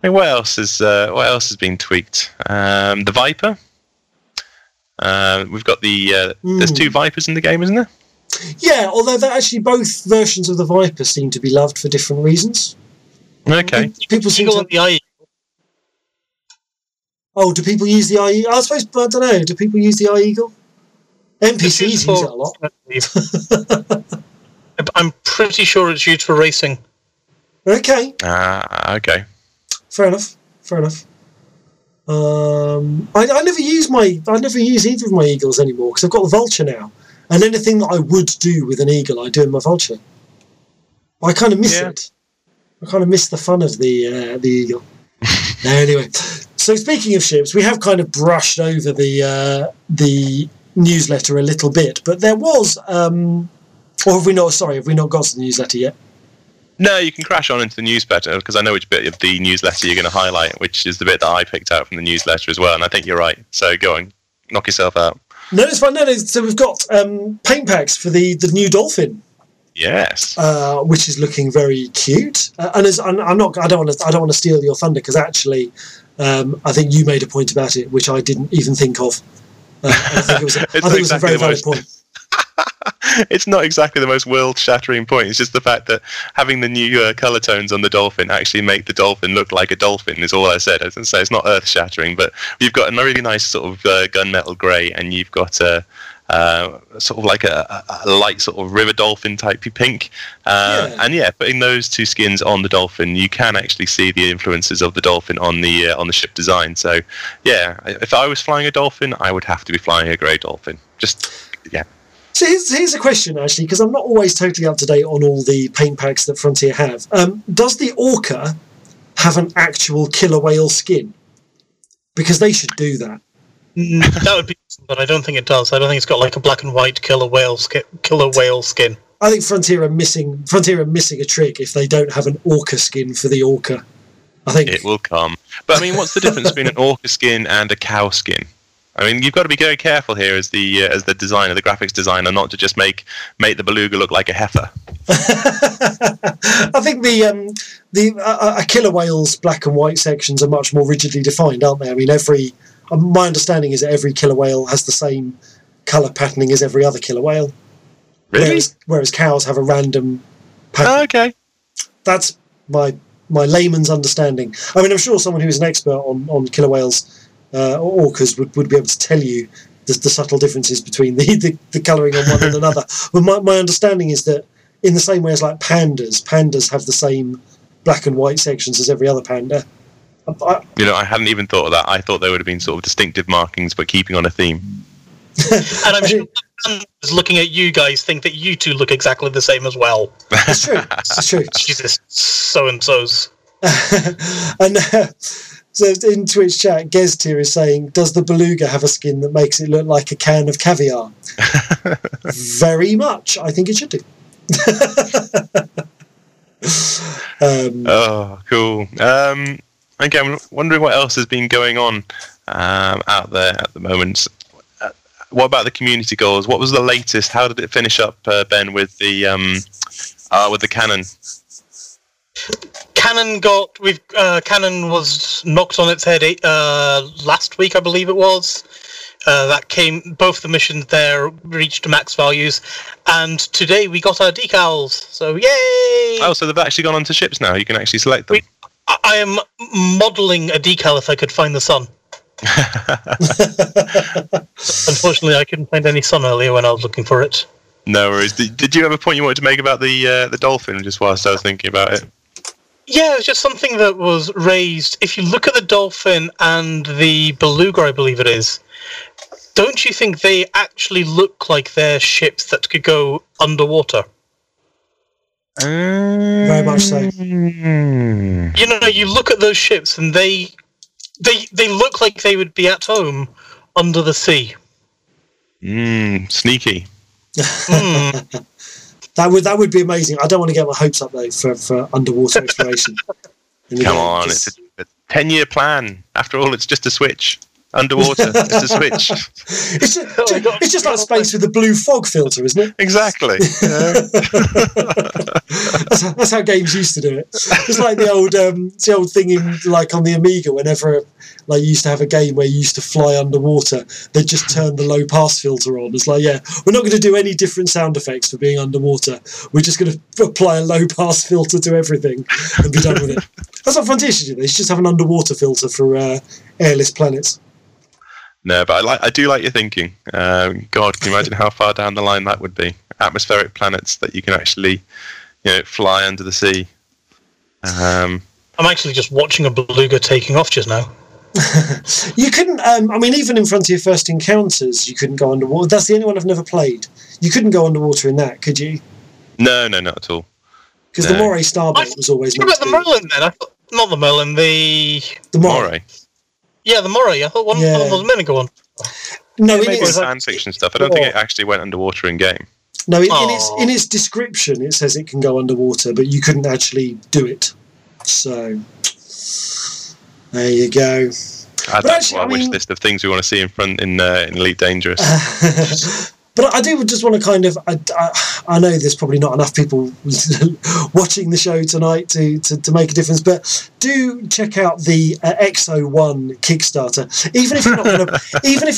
mean, what else has been tweaked? The Viper. We've got there's two Vipers in the game, isn't there? Yeah, although actually both versions of the Viper seem to be loved for different reasons. Okay. People seem to... the IE. Oh, do people use the IE? I suppose, I don't know. Do people use the IE-Eagle? NPCs use it a lot. I'm pretty sure it's used for racing. Okay. Okay. Fair enough. I never use either of my eagles anymore because I've got the vulture now, and anything that I would do with an eagle, I do in my vulture. I kind of miss it. I kind of miss the fun of the eagle. Anyway, so speaking of ships, we have kind of brushed over the newsletter a little bit, but there was have we not got to the newsletter yet? No, you can crash on into the newsletter because I know which bit of the newsletter you're going to highlight, which is the bit that I picked out from the newsletter as well, and I think you're right. So go on, knock yourself out. No, it's fine. No, so we've got paint packs for the new dolphin. Yes, which is looking very cute. I don't want to steal your thunder because actually, I think you made a point about it, which I didn't even think of. I think it was. I think it was a very valid point. It's not exactly the most world-shattering point. It's just the fact that having the new colour tones on the dolphin actually make the dolphin look like a dolphin is all I said. As I say, it's not earth-shattering, but you've got a really nice sort of gunmetal grey, and you've got sort of like a light sort of river dolphin type pink. And putting those two skins on the dolphin, you can actually see the influences of the dolphin on the ship design. So, yeah, if I was flying a dolphin, I would have to be flying a grey dolphin. So here's a question, actually, because I'm not always totally up to date on all the paint packs that Frontier have. Does the orca have an actual killer whale skin? Because they should do that. That would be but I don't think it does. I don't think it's got like a black and white killer whale skin. I think Frontier are missing a trick if they don't have an orca skin for the orca. I think it will come. But I mean, what's the difference between an orca skin and a cow skin? I mean, you've got to be very careful here as the designer, the graphics designer, not to just make the beluga look like a heifer. I think the killer whale's black and white sections are much more rigidly defined, aren't they? I mean, my understanding is that every killer whale has the same colour patterning as every other killer whale. Really? Whereas cows have a random pattern. Oh, okay. That's my layman's understanding. I mean, I'm sure someone who is an expert on killer whales or orcas would be able to tell you the subtle differences between the colouring on one and another. But my understanding is that in the same way as like pandas have the same black and white sections as every other panda. I hadn't even thought of that. I thought there would have been sort of distinctive markings, but keeping on a theme. And I'm sure pandas looking at you guys think that you two look exactly the same as well. That's true. That's true. Jesus, so-and-sos. So in Twitch chat, Geztier is saying, does the beluga have a skin that makes it look like a can of caviar? Very much. I think it should do. Oh, cool. Okay, I'm wondering what else has been going on out there at the moment. What about the community goals? What was the latest? How did it finish up, Ben, with the Canon? Canon was knocked on its head last week, I believe it was. That came. Both the missions there reached max values, and today we got our decals. So yay! Oh, so they've actually gone onto ships now. You can actually select them. I am modelling a decal if I could find the sun. Unfortunately, I couldn't find any sun earlier when I was looking for it. No worries. Did you have a point you wanted to make about the dolphin? Just whilst I was thinking about it. Yeah, it was just something that was raised. If you look at the dolphin and the beluga, I believe it is, don't you think they actually look like they're ships that could go underwater? Very much so. You know, you look at those ships and they look like they would be at home under the sea. Sneaky. Mm. That would be amazing. I don't want to get my hopes up though for underwater exploration. Come on, it's a 10-year plan. After all, it's just a Switch. Underwater, it's a Switch. It's just like space with the blue fog filter, isn't it? Exactly. You know? That's how games used to do it. It's like the old thing like on the Amiga. Whenever like you used to have a game where you used to fly underwater, they just turned the low pass filter on. It's like, yeah, we're not going to do any different sound effects for being underwater. We're just going to apply a low pass filter to everything and be done with it. That's what Frontier should do. They should just have an underwater filter for airless planets. No, but I do like your thinking. God, can you imagine how far down the line that would be? Atmospheric planets that you can actually, fly under the sea. I'm actually just watching a beluga taking off just now. You couldn't. Even in Frontier First Encounters, you couldn't go underwater. That's the only one I've never played. You couldn't go underwater in that, could you? No, not at all. Because the Moray Starbase was always. What about the Merlin then? Not the Merlin. The Moray. Yeah, the Moray. I thought one of them was meant to go on. No, it was fan fiction stuff. I don't think it actually went underwater in game. No, in its description, it says it can go underwater, but you couldn't actually do it. So there you go. I wish list of things we want to see in Elite Dangerous. But I do just want to kind of... I know there's probably not enough people watching the show tonight to make a difference, but do check out the XO One Kickstarter. Even if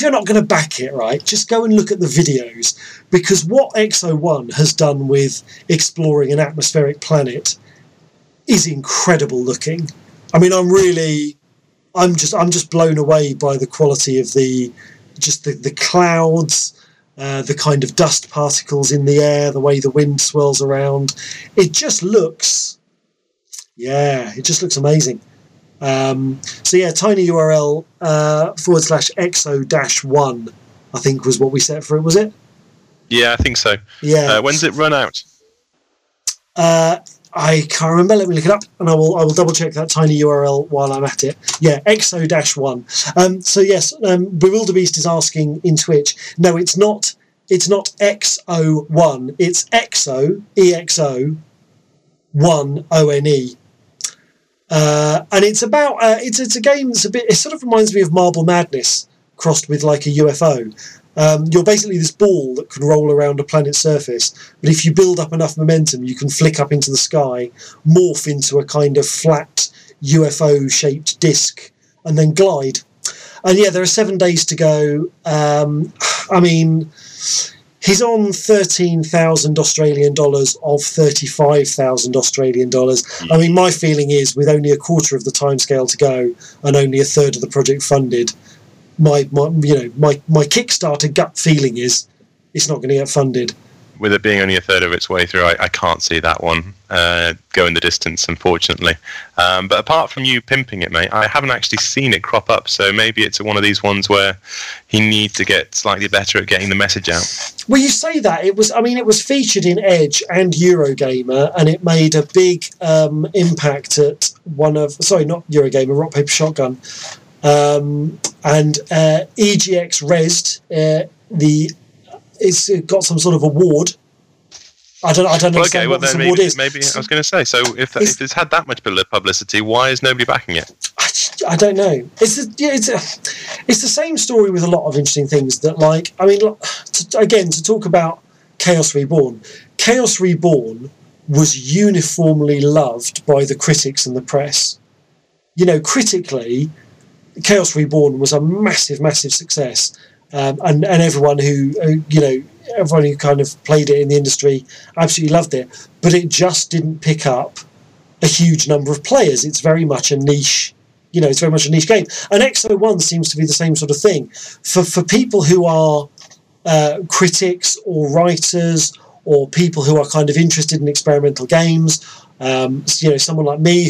you're not going to back it, right, just go and look at the videos, because what XO One has done with exploring an atmospheric planet is incredible looking. I mean, I'm just blown away by the quality of the clouds. The kind of dust particles in the air, the way the wind swirls around. It just looks amazing. tinyurl /XO-1, I think was what we set for it, was it? Yeah, I think so. Yeah. When's it run out? I can't remember. Let me look it up, and I will double check that tiny URL while I'm at it. Yeah, XO-1. So yes, Bewilderbeast is asking in Twitch. No, it's not. It's not XO One. It's XO EXO 1 ONE. And it's about it's a game that's a bit. It sort of reminds me of Marble Madness crossed with like a UFO. You're basically this ball that can roll around a planet's surface, but if you build up enough momentum, you can flick up into the sky, morph into a kind of flat UFO-shaped disc, and then glide. And yeah, there are 7 days to go. I mean, he's on $13,000 Australian of $35,000 Australian. I mean, my feeling is, with only a quarter of the timescale to go and only a third of the project funded, my Kickstarter gut feeling is it's not going to get funded. With it being only a third of its way through, I can't see that one going the distance, unfortunately. But apart from you pimping it, mate, I haven't actually seen it crop up, so maybe it's one of these ones where he needs to get slightly better at getting the message out. Well, you say that. It was, I mean, it was featured in Edge and Eurogamer, and it made a big impact at one of... Sorry, not Eurogamer, Rock, Paper, Shotgun. And EGX Resd, it's got some sort of award. I don't know. Okay, well, what this award is. Maybe I was going to say. So if it's had that much publicity, why is nobody backing it? I don't know. It's the same story with a lot of interesting things. That, like, I mean, again, to talk about Chaos Reborn. Chaos Reborn was uniformly loved by the critics and the press. You know, critically, Chaos Reborn was a massive, massive success, and everyone who everyone who kind of played it in the industry absolutely loved it. But it just didn't pick up a huge number of players. It's very much a niche, it's very much a niche game. And XO One seems to be the same sort of thing for people who are critics or writers or people who are kind of interested in experimental games. Someone like me,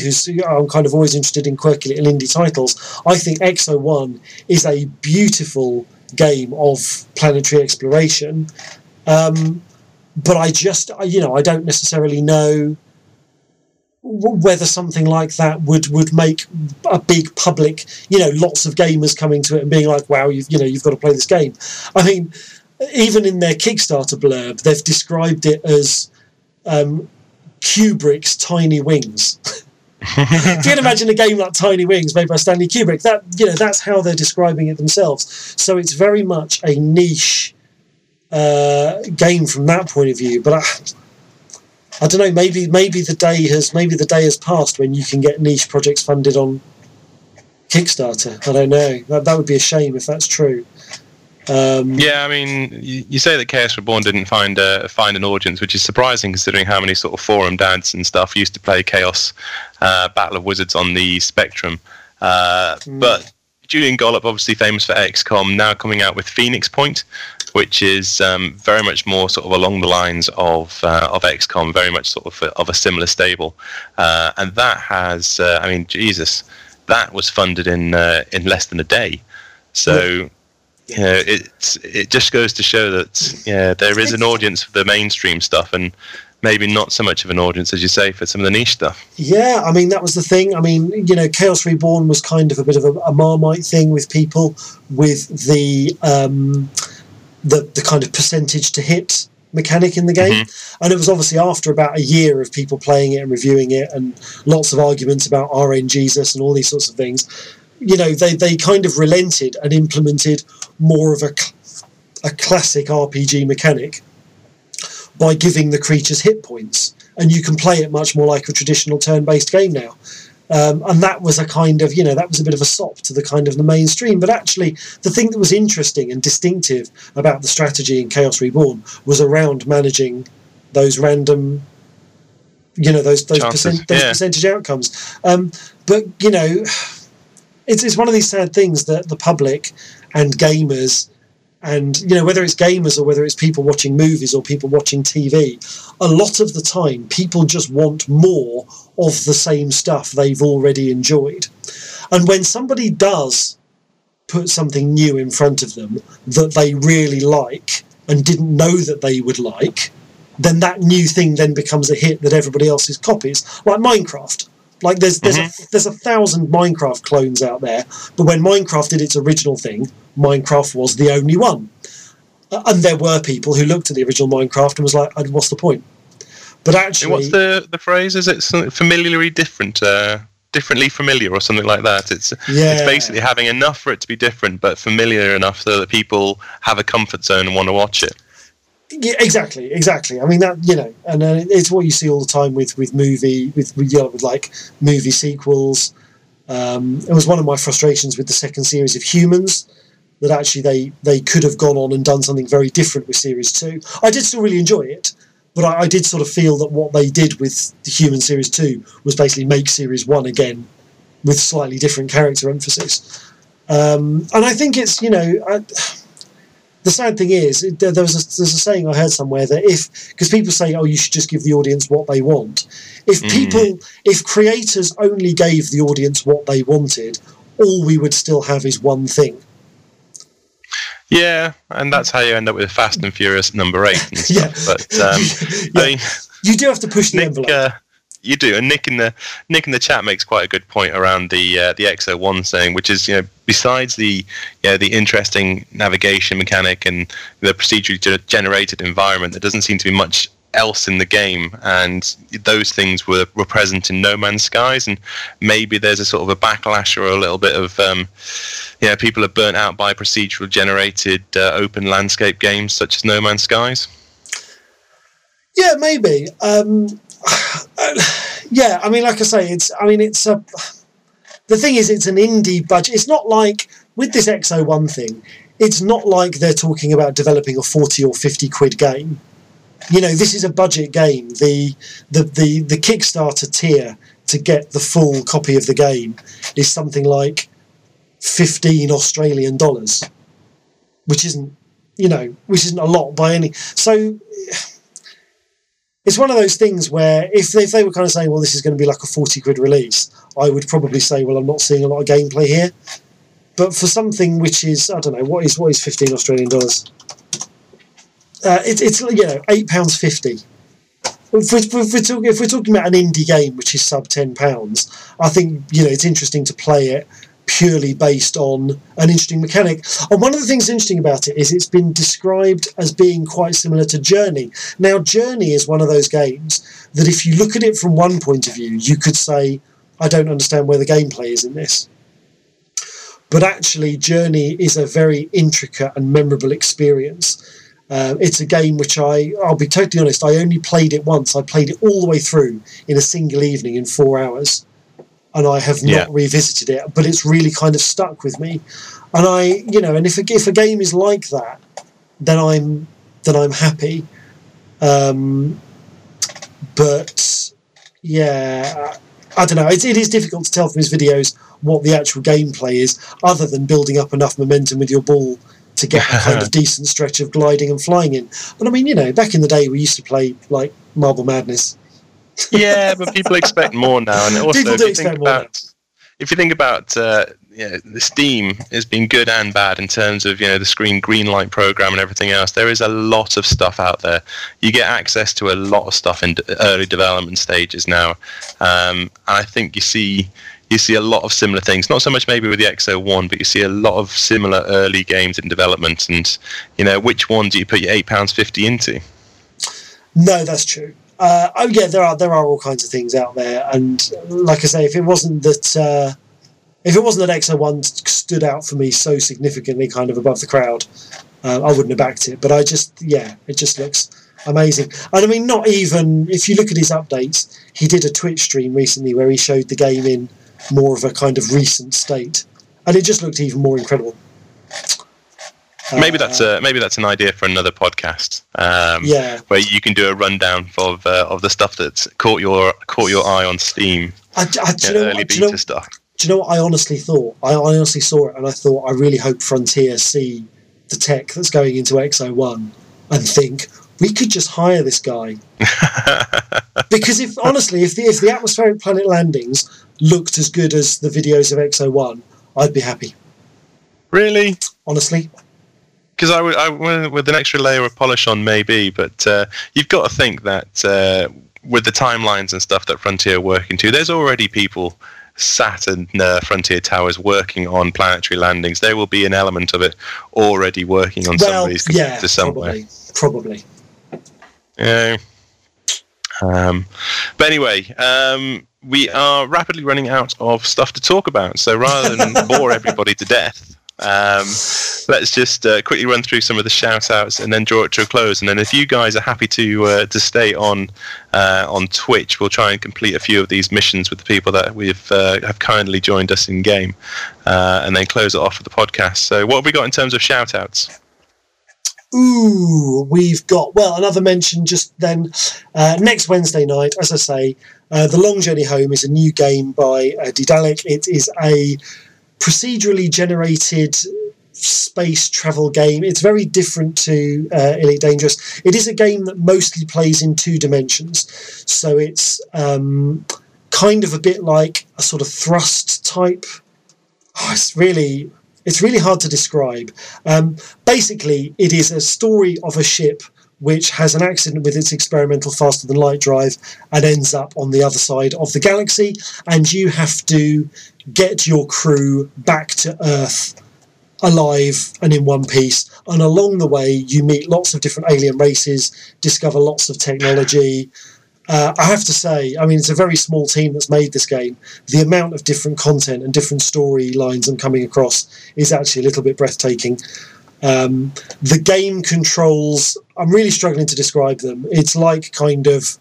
I'm kind of always interested in quirky little indie titles. I think XO One is a beautiful game of planetary exploration, but I don't necessarily know whether something like that would make a big public, lots of gamers coming to it and being like, wow, you've got to play this game. I mean, even in their Kickstarter blurb, they've described it as Kubrick's Tiny Wings. If you can imagine a game like Tiny Wings made by Stanley Kubrick, that that's how they're describing it themselves. So it's very much a niche game from that point of view. But I don't know. Maybe the day has passed when you can get niche projects funded on Kickstarter. I don't know. That would be a shame if that's true. Yeah, I mean, you say that Chaos Reborn didn't find an audience, which is surprising considering how many sort of forum dads and stuff used to play Chaos Battle of Wizards on the Spectrum. But Julian Gollop, obviously famous for XCOM, now coming out with Phoenix Point, which is very much more sort of along the lines of XCOM, very much sort of a similar stable. And that has, that was funded in less than a day. So... Yeah. It just goes to show that there is an audience for the mainstream stuff, and maybe not so much of an audience, as you say, for some of the niche stuff. Yeah, I mean, that was the thing. I mean, Chaos Reborn was kind of a bit of a Marmite thing with people, with the kind of percentage to hit mechanic in the game. Mm-hmm. And it was obviously after about a year of people playing it and reviewing it, and lots of arguments about RNGesus and all these sorts of things. They kind of relented and implemented more of a classic RPG mechanic by giving the creatures hit points, and you can play it much more like a traditional turn-based game now. And that was a kind of, that was a bit of a sop to the kind of the mainstream. But actually, the thing that was interesting and distinctive about the strategy in Chaos Reborn was around managing those random, percentage outcomes. But it's one of these sad things that the public and gamers, and whether it's gamers or whether it's people watching movies or people watching TV, a lot of the time people just want more of the same stuff they've already enjoyed. And when somebody does put something new in front of them that they really like and didn't know that they would like, then that new thing then becomes a hit that everybody else's copies, like Minecraft. Like there's a 1,000 Minecraft clones out there, but when Minecraft did its original thing, Minecraft was the only one. And there were people who looked at the original Minecraft and was like, what's the point? But actually, what's the phrase? Is it something familiarly different? Differently familiar or something like that. It's basically having enough for it to be different, but familiar enough so that people have a comfort zone and want to watch it. Yeah, exactly. I mean, that, you know, and it's what you see all the time with like movie sequels. It was one of my frustrations with the second series of Humans, that actually they could have gone on and done something very different with series 2. I did still really enjoy it, but I did sort of feel that what they did with the Human Series 2 was basically make Series 1 again with slightly different character emphasis. And I think it's, you know, the sad thing is, there's a saying I heard somewhere that because people say, you should just give the audience what they want. If creators only gave the audience what they wanted, all we would still have is one thing. Yeah, and that's how you end up with Fast and Furious #8 and stuff. Yeah. But I mean, you do have to push the envelope. You do, and Nick in the chat makes quite a good point around the XO One saying, which is, you know, besides the interesting navigation mechanic and the procedurally generated environment, there doesn't seem to be much else in the game, and those things were present in No Man's Skies, and maybe there's a sort of a backlash or a little bit of people are burnt out by procedural generated open landscape games such as No Man's Skies. Yeah, maybe. I mean, like I say, the thing is, it's an indie budget. It's not like with this XO1 thing, it's not like they're talking about developing a 40 or 50 quid game. You know, this is a budget game. The Kickstarter tier to get the full copy of the game is something like $15 Australian, which isn't a lot by any. So it's one of those things where if they were kind of saying, well, this is going to be like a 40 quid release, I would probably say, well, I'm not seeing a lot of gameplay here. But for something which is, I don't know, what is $15 Australian? It's £8.50. If we're talking about an indie game which is sub £10, I think, you know, it's interesting to play it purely based on an interesting mechanic. And one of the things interesting about it is it's been described as being quite similar to Journey. Now, Journey is one of those games that if you look at it from one point of view, you could say, I don't understand where the gameplay is in this. But actually, Journey is a very intricate and memorable experience. It's a game which I'll be totally honest, I only played it once. I played it all the way through in a single evening in 4 hours, and I have not revisited it, but it's really kind of stuck with me. And if a game is like that, then I'm happy. But yeah, I don't know. It is difficult to tell from his videos what the actual gameplay is, other than building up enough momentum with your ball to get a kind of decent stretch of gliding and flying in. And I mean, you know, back in the day we used to play, like, Marble Madness. Yeah, but people expect more now. And also, if you think about the Steam has been good and bad in terms of, you know, the screen greenlight program and everything else. There is a lot of stuff out there. You get access to a lot of stuff in early development stages now. I think you see a lot of similar things, not so much maybe with the XO1, but you see a lot of similar early games in development. And, you know, which one do you put your £8.50 into? No, that's true. There are all kinds of things out there. And like I say, if it wasn't that XO1 stood out for me so significantly kind of above the crowd, I wouldn't have backed it. But it just looks amazing. And I mean, not even, if you look at his updates, he did a Twitch stream recently where he showed the game in more of a kind of recent state, and it just looked even more incredible. Maybe that's an idea for another podcast, where you can do a rundown of the stuff that's caught your eye on Steam. Do you know what I honestly thought? I honestly saw it, and I thought, I really hope Frontier see the tech that's going into XO1 and think, we could just hire this guy. Because if the atmospheric planet landings looked as good as the videos of XO1, I'd be happy. Really? Honestly. because I went with an extra layer of polish on maybe, but you've got to think that with the timelines and stuff that Frontier are working to, there's already people sat in Frontier Towers working on planetary landings. There will be an element of it already working on some of these computers somewhere. Probably. Yeah. But anyway, we are rapidly running out of stuff to talk about, so rather than bore everybody to death, let's just quickly run through some of the shout outs and then draw it to a close. And then if you guys are happy to stay on Twitch, we'll try and complete a few of these missions with the people that we've have kindly joined us in game, and then close it off with the podcast. So what have we got in terms of shout outs? Ooh, we've got, well, another mention just then. Next Wednesday night, as I say, The Long Journey Home is a new game by Daedalic. It is a procedurally generated space travel game. It's very different to Elite Dangerous. It is a game that mostly plays in two dimensions. So it's kind of a bit like a sort of thrust type. Oh, it's really hard to describe. Basically, it is a story of a ship which has an accident with its experimental faster-than-light drive and ends up on the other side of the galaxy, and you have to get your crew back to Earth alive and in one piece. And along the way, you meet lots of different alien races, discover lots of technology. I have to say, I mean, it's a very small team that's made this game. The amount of different content and different storylines I'm coming across is actually a little bit breathtaking. The game controls, I'm really struggling to describe them. It's like kind of,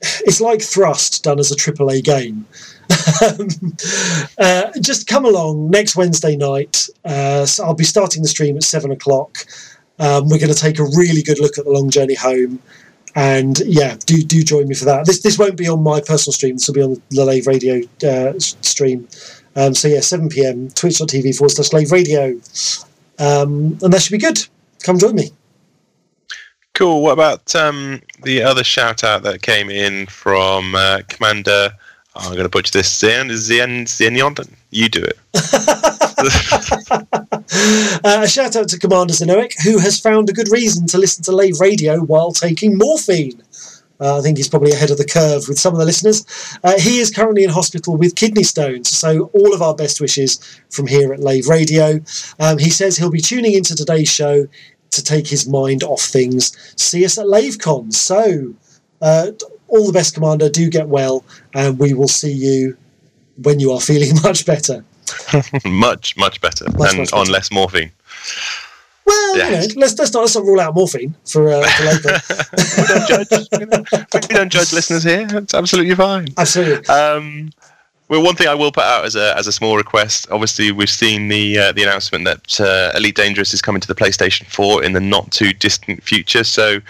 it's like Thrust done as a AAA game. Just come along next Wednesday night. So I'll be starting the stream at 7:00. We're going to take a really good look at The Long Journey Home. And yeah, do join me for that. This won't be on my personal stream. This will be on the Lave Radio stream. So yeah, 7 PM, twitch.tv/Lave Radio. And that should be good. Come join me. Cool. What about the other shout out that came in from Commander? I'm going to butcher this. Zenyon. You do it. A shout out to Commander Zenoic, who has found a good reason to listen to Lave Radio while taking morphine. I think he's probably ahead of the curve with some of the listeners. He is currently in hospital with kidney stones, so all of our best wishes from here at Lave Radio. He says he'll be tuning into today's show to take his mind off things. See us at LaveCon. So all the best, Commander. Do get well, and we will see you when you are feeling much better. much better, on less morphine. Well, yeah. You know, let's not rule out morphine for later. we don't judge listeners here. It's absolutely fine. Absolutely. Well, one thing I will put out as a small request. Obviously, we've seen the announcement that Elite Dangerous is coming to the PlayStation 4 in the not too distant future. So,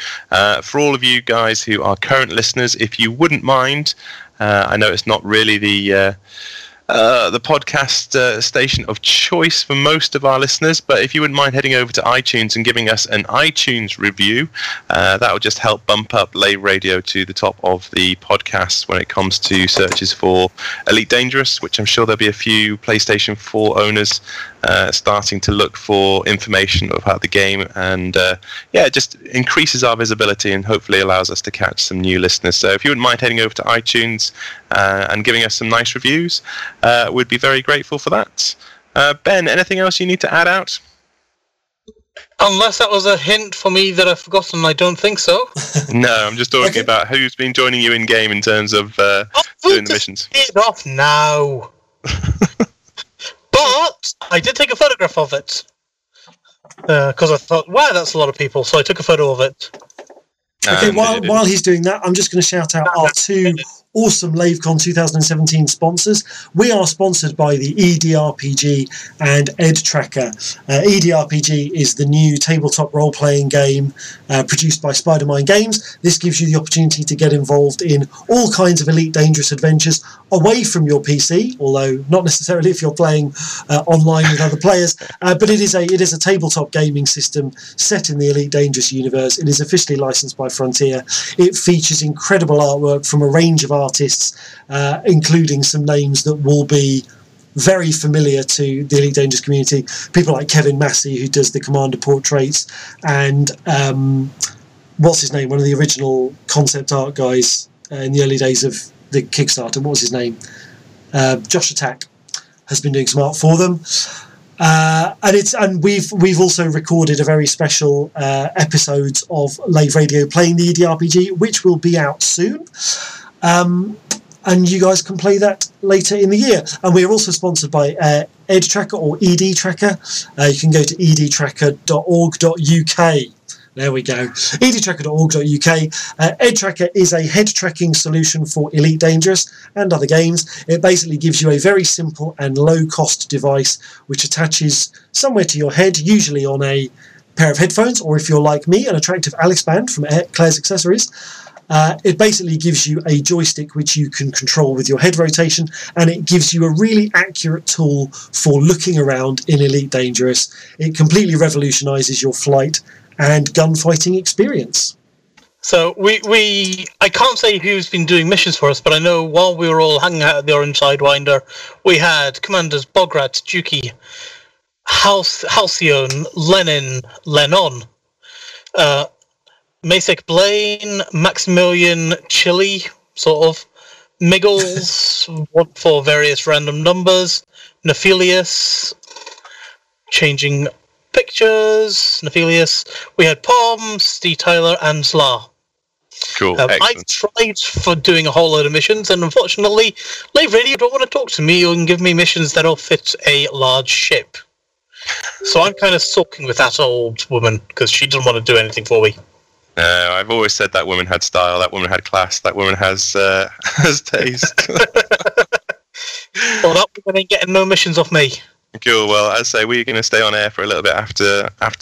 for all of you guys who are current listeners, if you wouldn't mind, I know it's not really the podcast station of choice for most of our listeners, but if you wouldn't mind heading over to iTunes and giving us an iTunes review, that will just help bump up Lave Radio to the top of the podcasts when it comes to searches for Elite Dangerous, which I'm sure there'll be a few PlayStation 4 owners starting to look for information about the game, and it just increases our visibility and hopefully allows us to catch some new listeners. So if you wouldn't mind heading over to iTunes and giving us some nice reviews, we'd be very grateful for that. Ben, anything else you need to add out? Unless that was a hint for me that I've forgotten, I don't think so. No, I'm just talking about who's been joining you in game in terms of doing the missions. Get off now. But I did take a photograph of it because I thought, wow, that's a lot of people. So I took a photo of it. Okay, while he's doing that, I'm just going to shout out our two awesome LaveCon 2017 sponsors. We are sponsored by the EDRPG and EdTracker. EDRPG is the new tabletop role-playing game produced by Spider-Mine Games. This gives you the opportunity to get involved in all kinds of Elite Dangerous adventures away from your PC, although not necessarily if you're playing online with other players. But it is a tabletop gaming system set in the Elite Dangerous universe. It is officially licensed by Frontier. It features incredible artwork from a range of artists, including some names that will be very familiar to the Elite Dangerous community. People like Kevin Massey, who does the Commander portraits, and what's his name? One of the original concept art guys in the early days of the Kickstarter. What was his name? Josh Attack has been doing some art for them. And we've also recorded a very special episode of Lave Radio playing the EDRPG, which will be out soon. And you guys can play that later in the year. And we're also sponsored by EdTracker or EDTracker. You can go to edtracker.org.uk. There we go. edtracker.org.uk. EdTracker is a head tracking solution for Elite Dangerous and other games. It basically gives you a very simple and low cost device which attaches somewhere to your head, usually on a pair of headphones, or if you're like me, an attractive Alex band from Claire's Accessories. It basically gives you a joystick which you can control with your head rotation, and it gives you a really accurate tool for looking around in Elite Dangerous. It completely revolutionises your flight and gunfighting experience. So I can't say who's been doing missions for us, but I know while we were all hanging out at the Orange Sidewinder, we had Commanders Bograt, Dukey, Halcyon, Lennon, Masek Blaine, Maximilian Chili, sort of, Miggles, for various random numbers, Nephilius, changing pictures, Nephilius. We had Palm, Steve Tyler, and Zla. Cool. I tried for doing a whole load of missions, and unfortunately, Lave Radio don't want to talk to me and give me missions that'll fit a large ship. So I'm kind of sulking with that old woman, because she doesn't want to do anything for me. I've always said that woman had style, that woman had class, that woman has taste. Well, that woman ain't getting no missions off me. Cool. Well, as I say, we're going to stay on air for a little bit after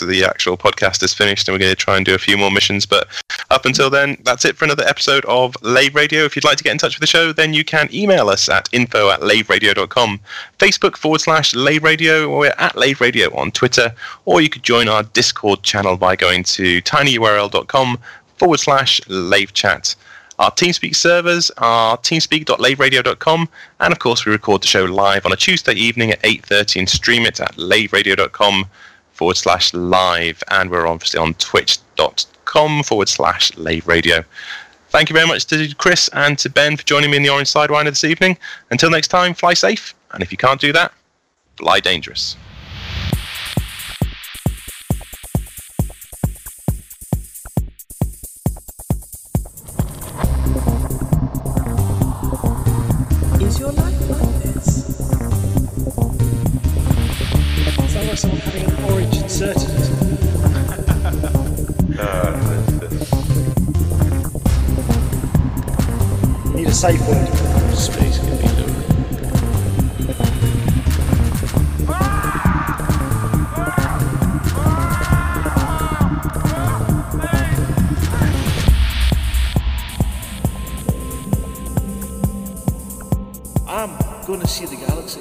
the actual podcast is finished, and we're going to try and do a few more missions. But up until then, that's it for another episode of Lave Radio. If you'd like to get in touch with the show, then you can email us at info@laveradio.com, Facebook.com/Lave Radio, or we're at Lave Radio on Twitter, or you could join our Discord channel by going to tinyurl.com/LaveChat. Our TeamSpeak servers are teamspeak.laveradio.com, and of course we record the show live on a Tuesday evening at 8:30 and stream it at laveradio.com/live, and we're obviously on twitch.com/Lave Radio. Thank you very much to Chris and to Ben for joining me in the Orange Sidewinder this evening. Until next time, fly safe, and if you can't do that, fly dangerous. Safe word. Space can be loaded. I'm going to see the galaxy.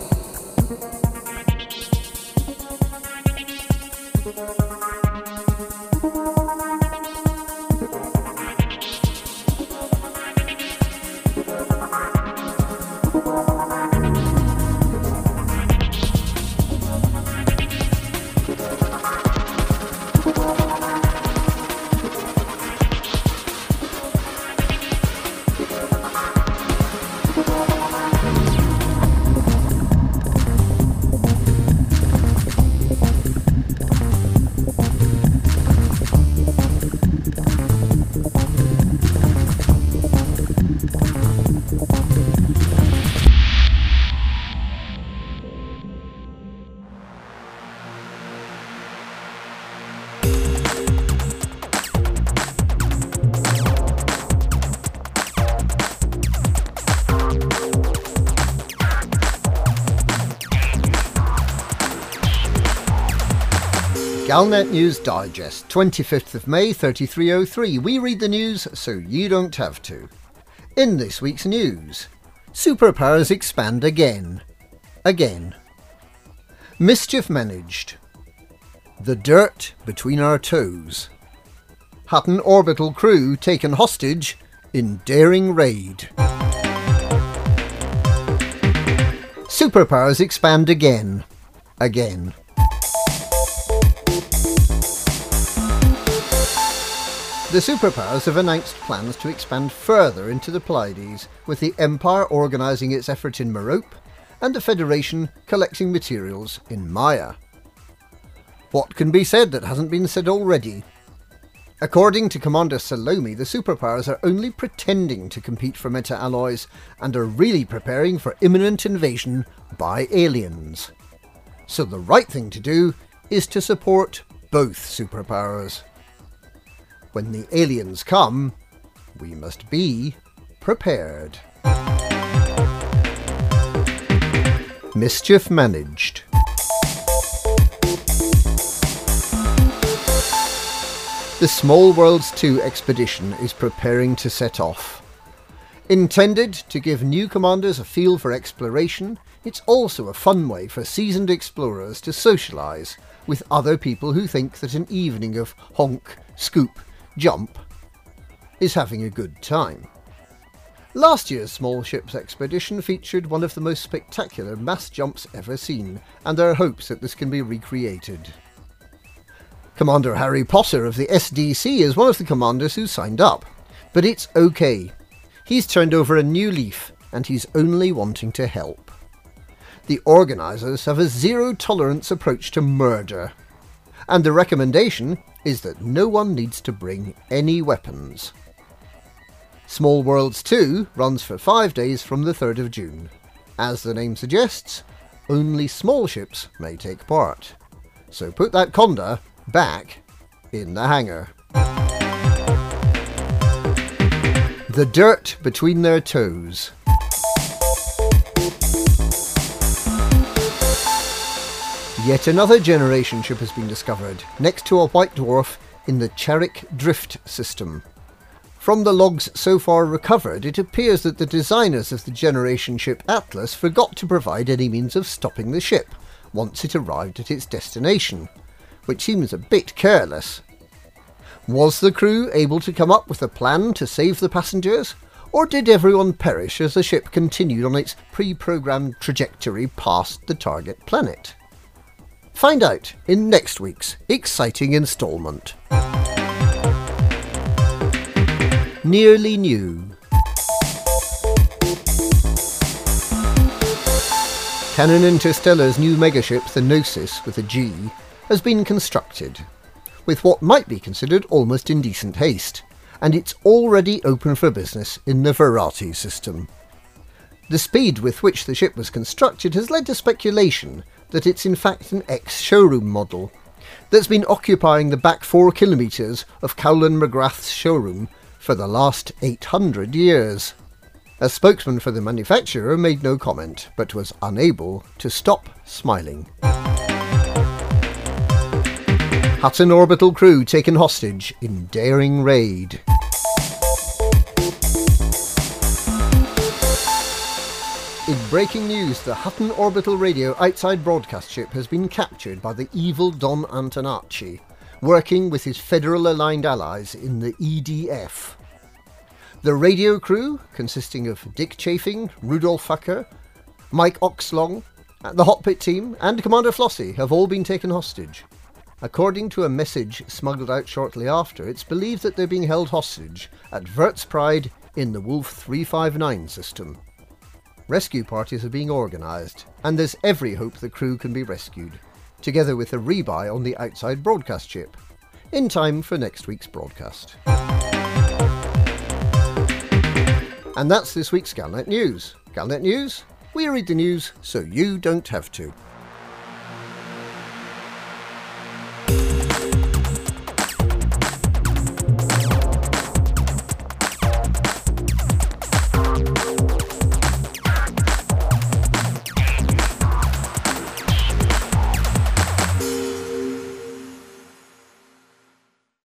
Galnet News Digest, 25th of May, 3303. We read the news so you don't have to. In this week's news, superpowers expand again. Mischief managed. The dirt between our toes. Hutton orbital crew taken hostage in daring raid. Superpowers expand again. The superpowers have announced plans to expand further into the Pleiades, with the Empire organising its efforts in Merope and the Federation collecting materials in Maya. What can be said that hasn't been said already? According to Commander Salome, the superpowers are only pretending to compete for meta-alloys and are really preparing for imminent invasion by aliens. So the right thing to do is to support both superpowers. When the aliens come, we must be prepared. Mischief managed. The Small Worlds 2 expedition is preparing to set off. Intended to give new commanders a feel for exploration, it's also a fun way for seasoned explorers to socialise with other people who think that an evening of honk, scoop, jump is having a good time. Last year's Small Ships expedition featured one of the most spectacular mass jumps ever seen, and there are hopes that this can be recreated. Commander Harry Potter of the SDC is one of the commanders who signed up, but it's okay. He's turned over a new leaf and he's only wanting to help. The organisers have a zero-tolerance approach to murder, and the recommendation is that no one needs to bring any weapons. Small Worlds 2 runs for 5 days from the 3rd of June. As the name suggests, only small ships may take part. So put that Conda back in the hangar. The dirt between their toes. Yet another generation ship has been discovered, next to a white dwarf in the Charik Drift system. From the logs so far recovered, it appears that the designers of the generation ship Atlas forgot to provide any means of stopping the ship once it arrived at its destination, which seems a bit careless. Was the crew able to come up with a plan to save the passengers, or did everyone perish as the ship continued on its pre-programmed trajectory past the target planet? Find out in next week's exciting instalment. Nearly New. Canon Interstellar's new megaship, the Gnosis with a G, has been constructed, with what might be considered almost indecent haste, and it's already open for business in the Verati system. The speed with which the ship was constructed has led to speculation that it's in fact an ex-showroom model that's been occupying the back 4 kilometres of Cowlin McGrath's showroom for the last 800 years. A spokesman for the manufacturer made no comment, but was unable to stop smiling. Hutton Orbital crew taken hostage in daring raid. In breaking news, the Hutton Orbital Radio outside broadcast ship has been captured by the evil Don Antonacci, working with his Federal-aligned allies in the EDF. The radio crew, consisting of Dick Chafing, Rudolf Hucker, Mike Oxlong, the Hotpit team and Commander Flossie have all been taken hostage. According to a message smuggled out shortly after, it's believed that they're being held hostage at Wurtzpride in the Wolf 359 system. Rescue parties are being organised, and there's every hope the crew can be rescued, together with a rebuy on the outside broadcast ship, in time for next week's broadcast. And that's this week's Galnet News. Galnet News? We read the news so you don't have to.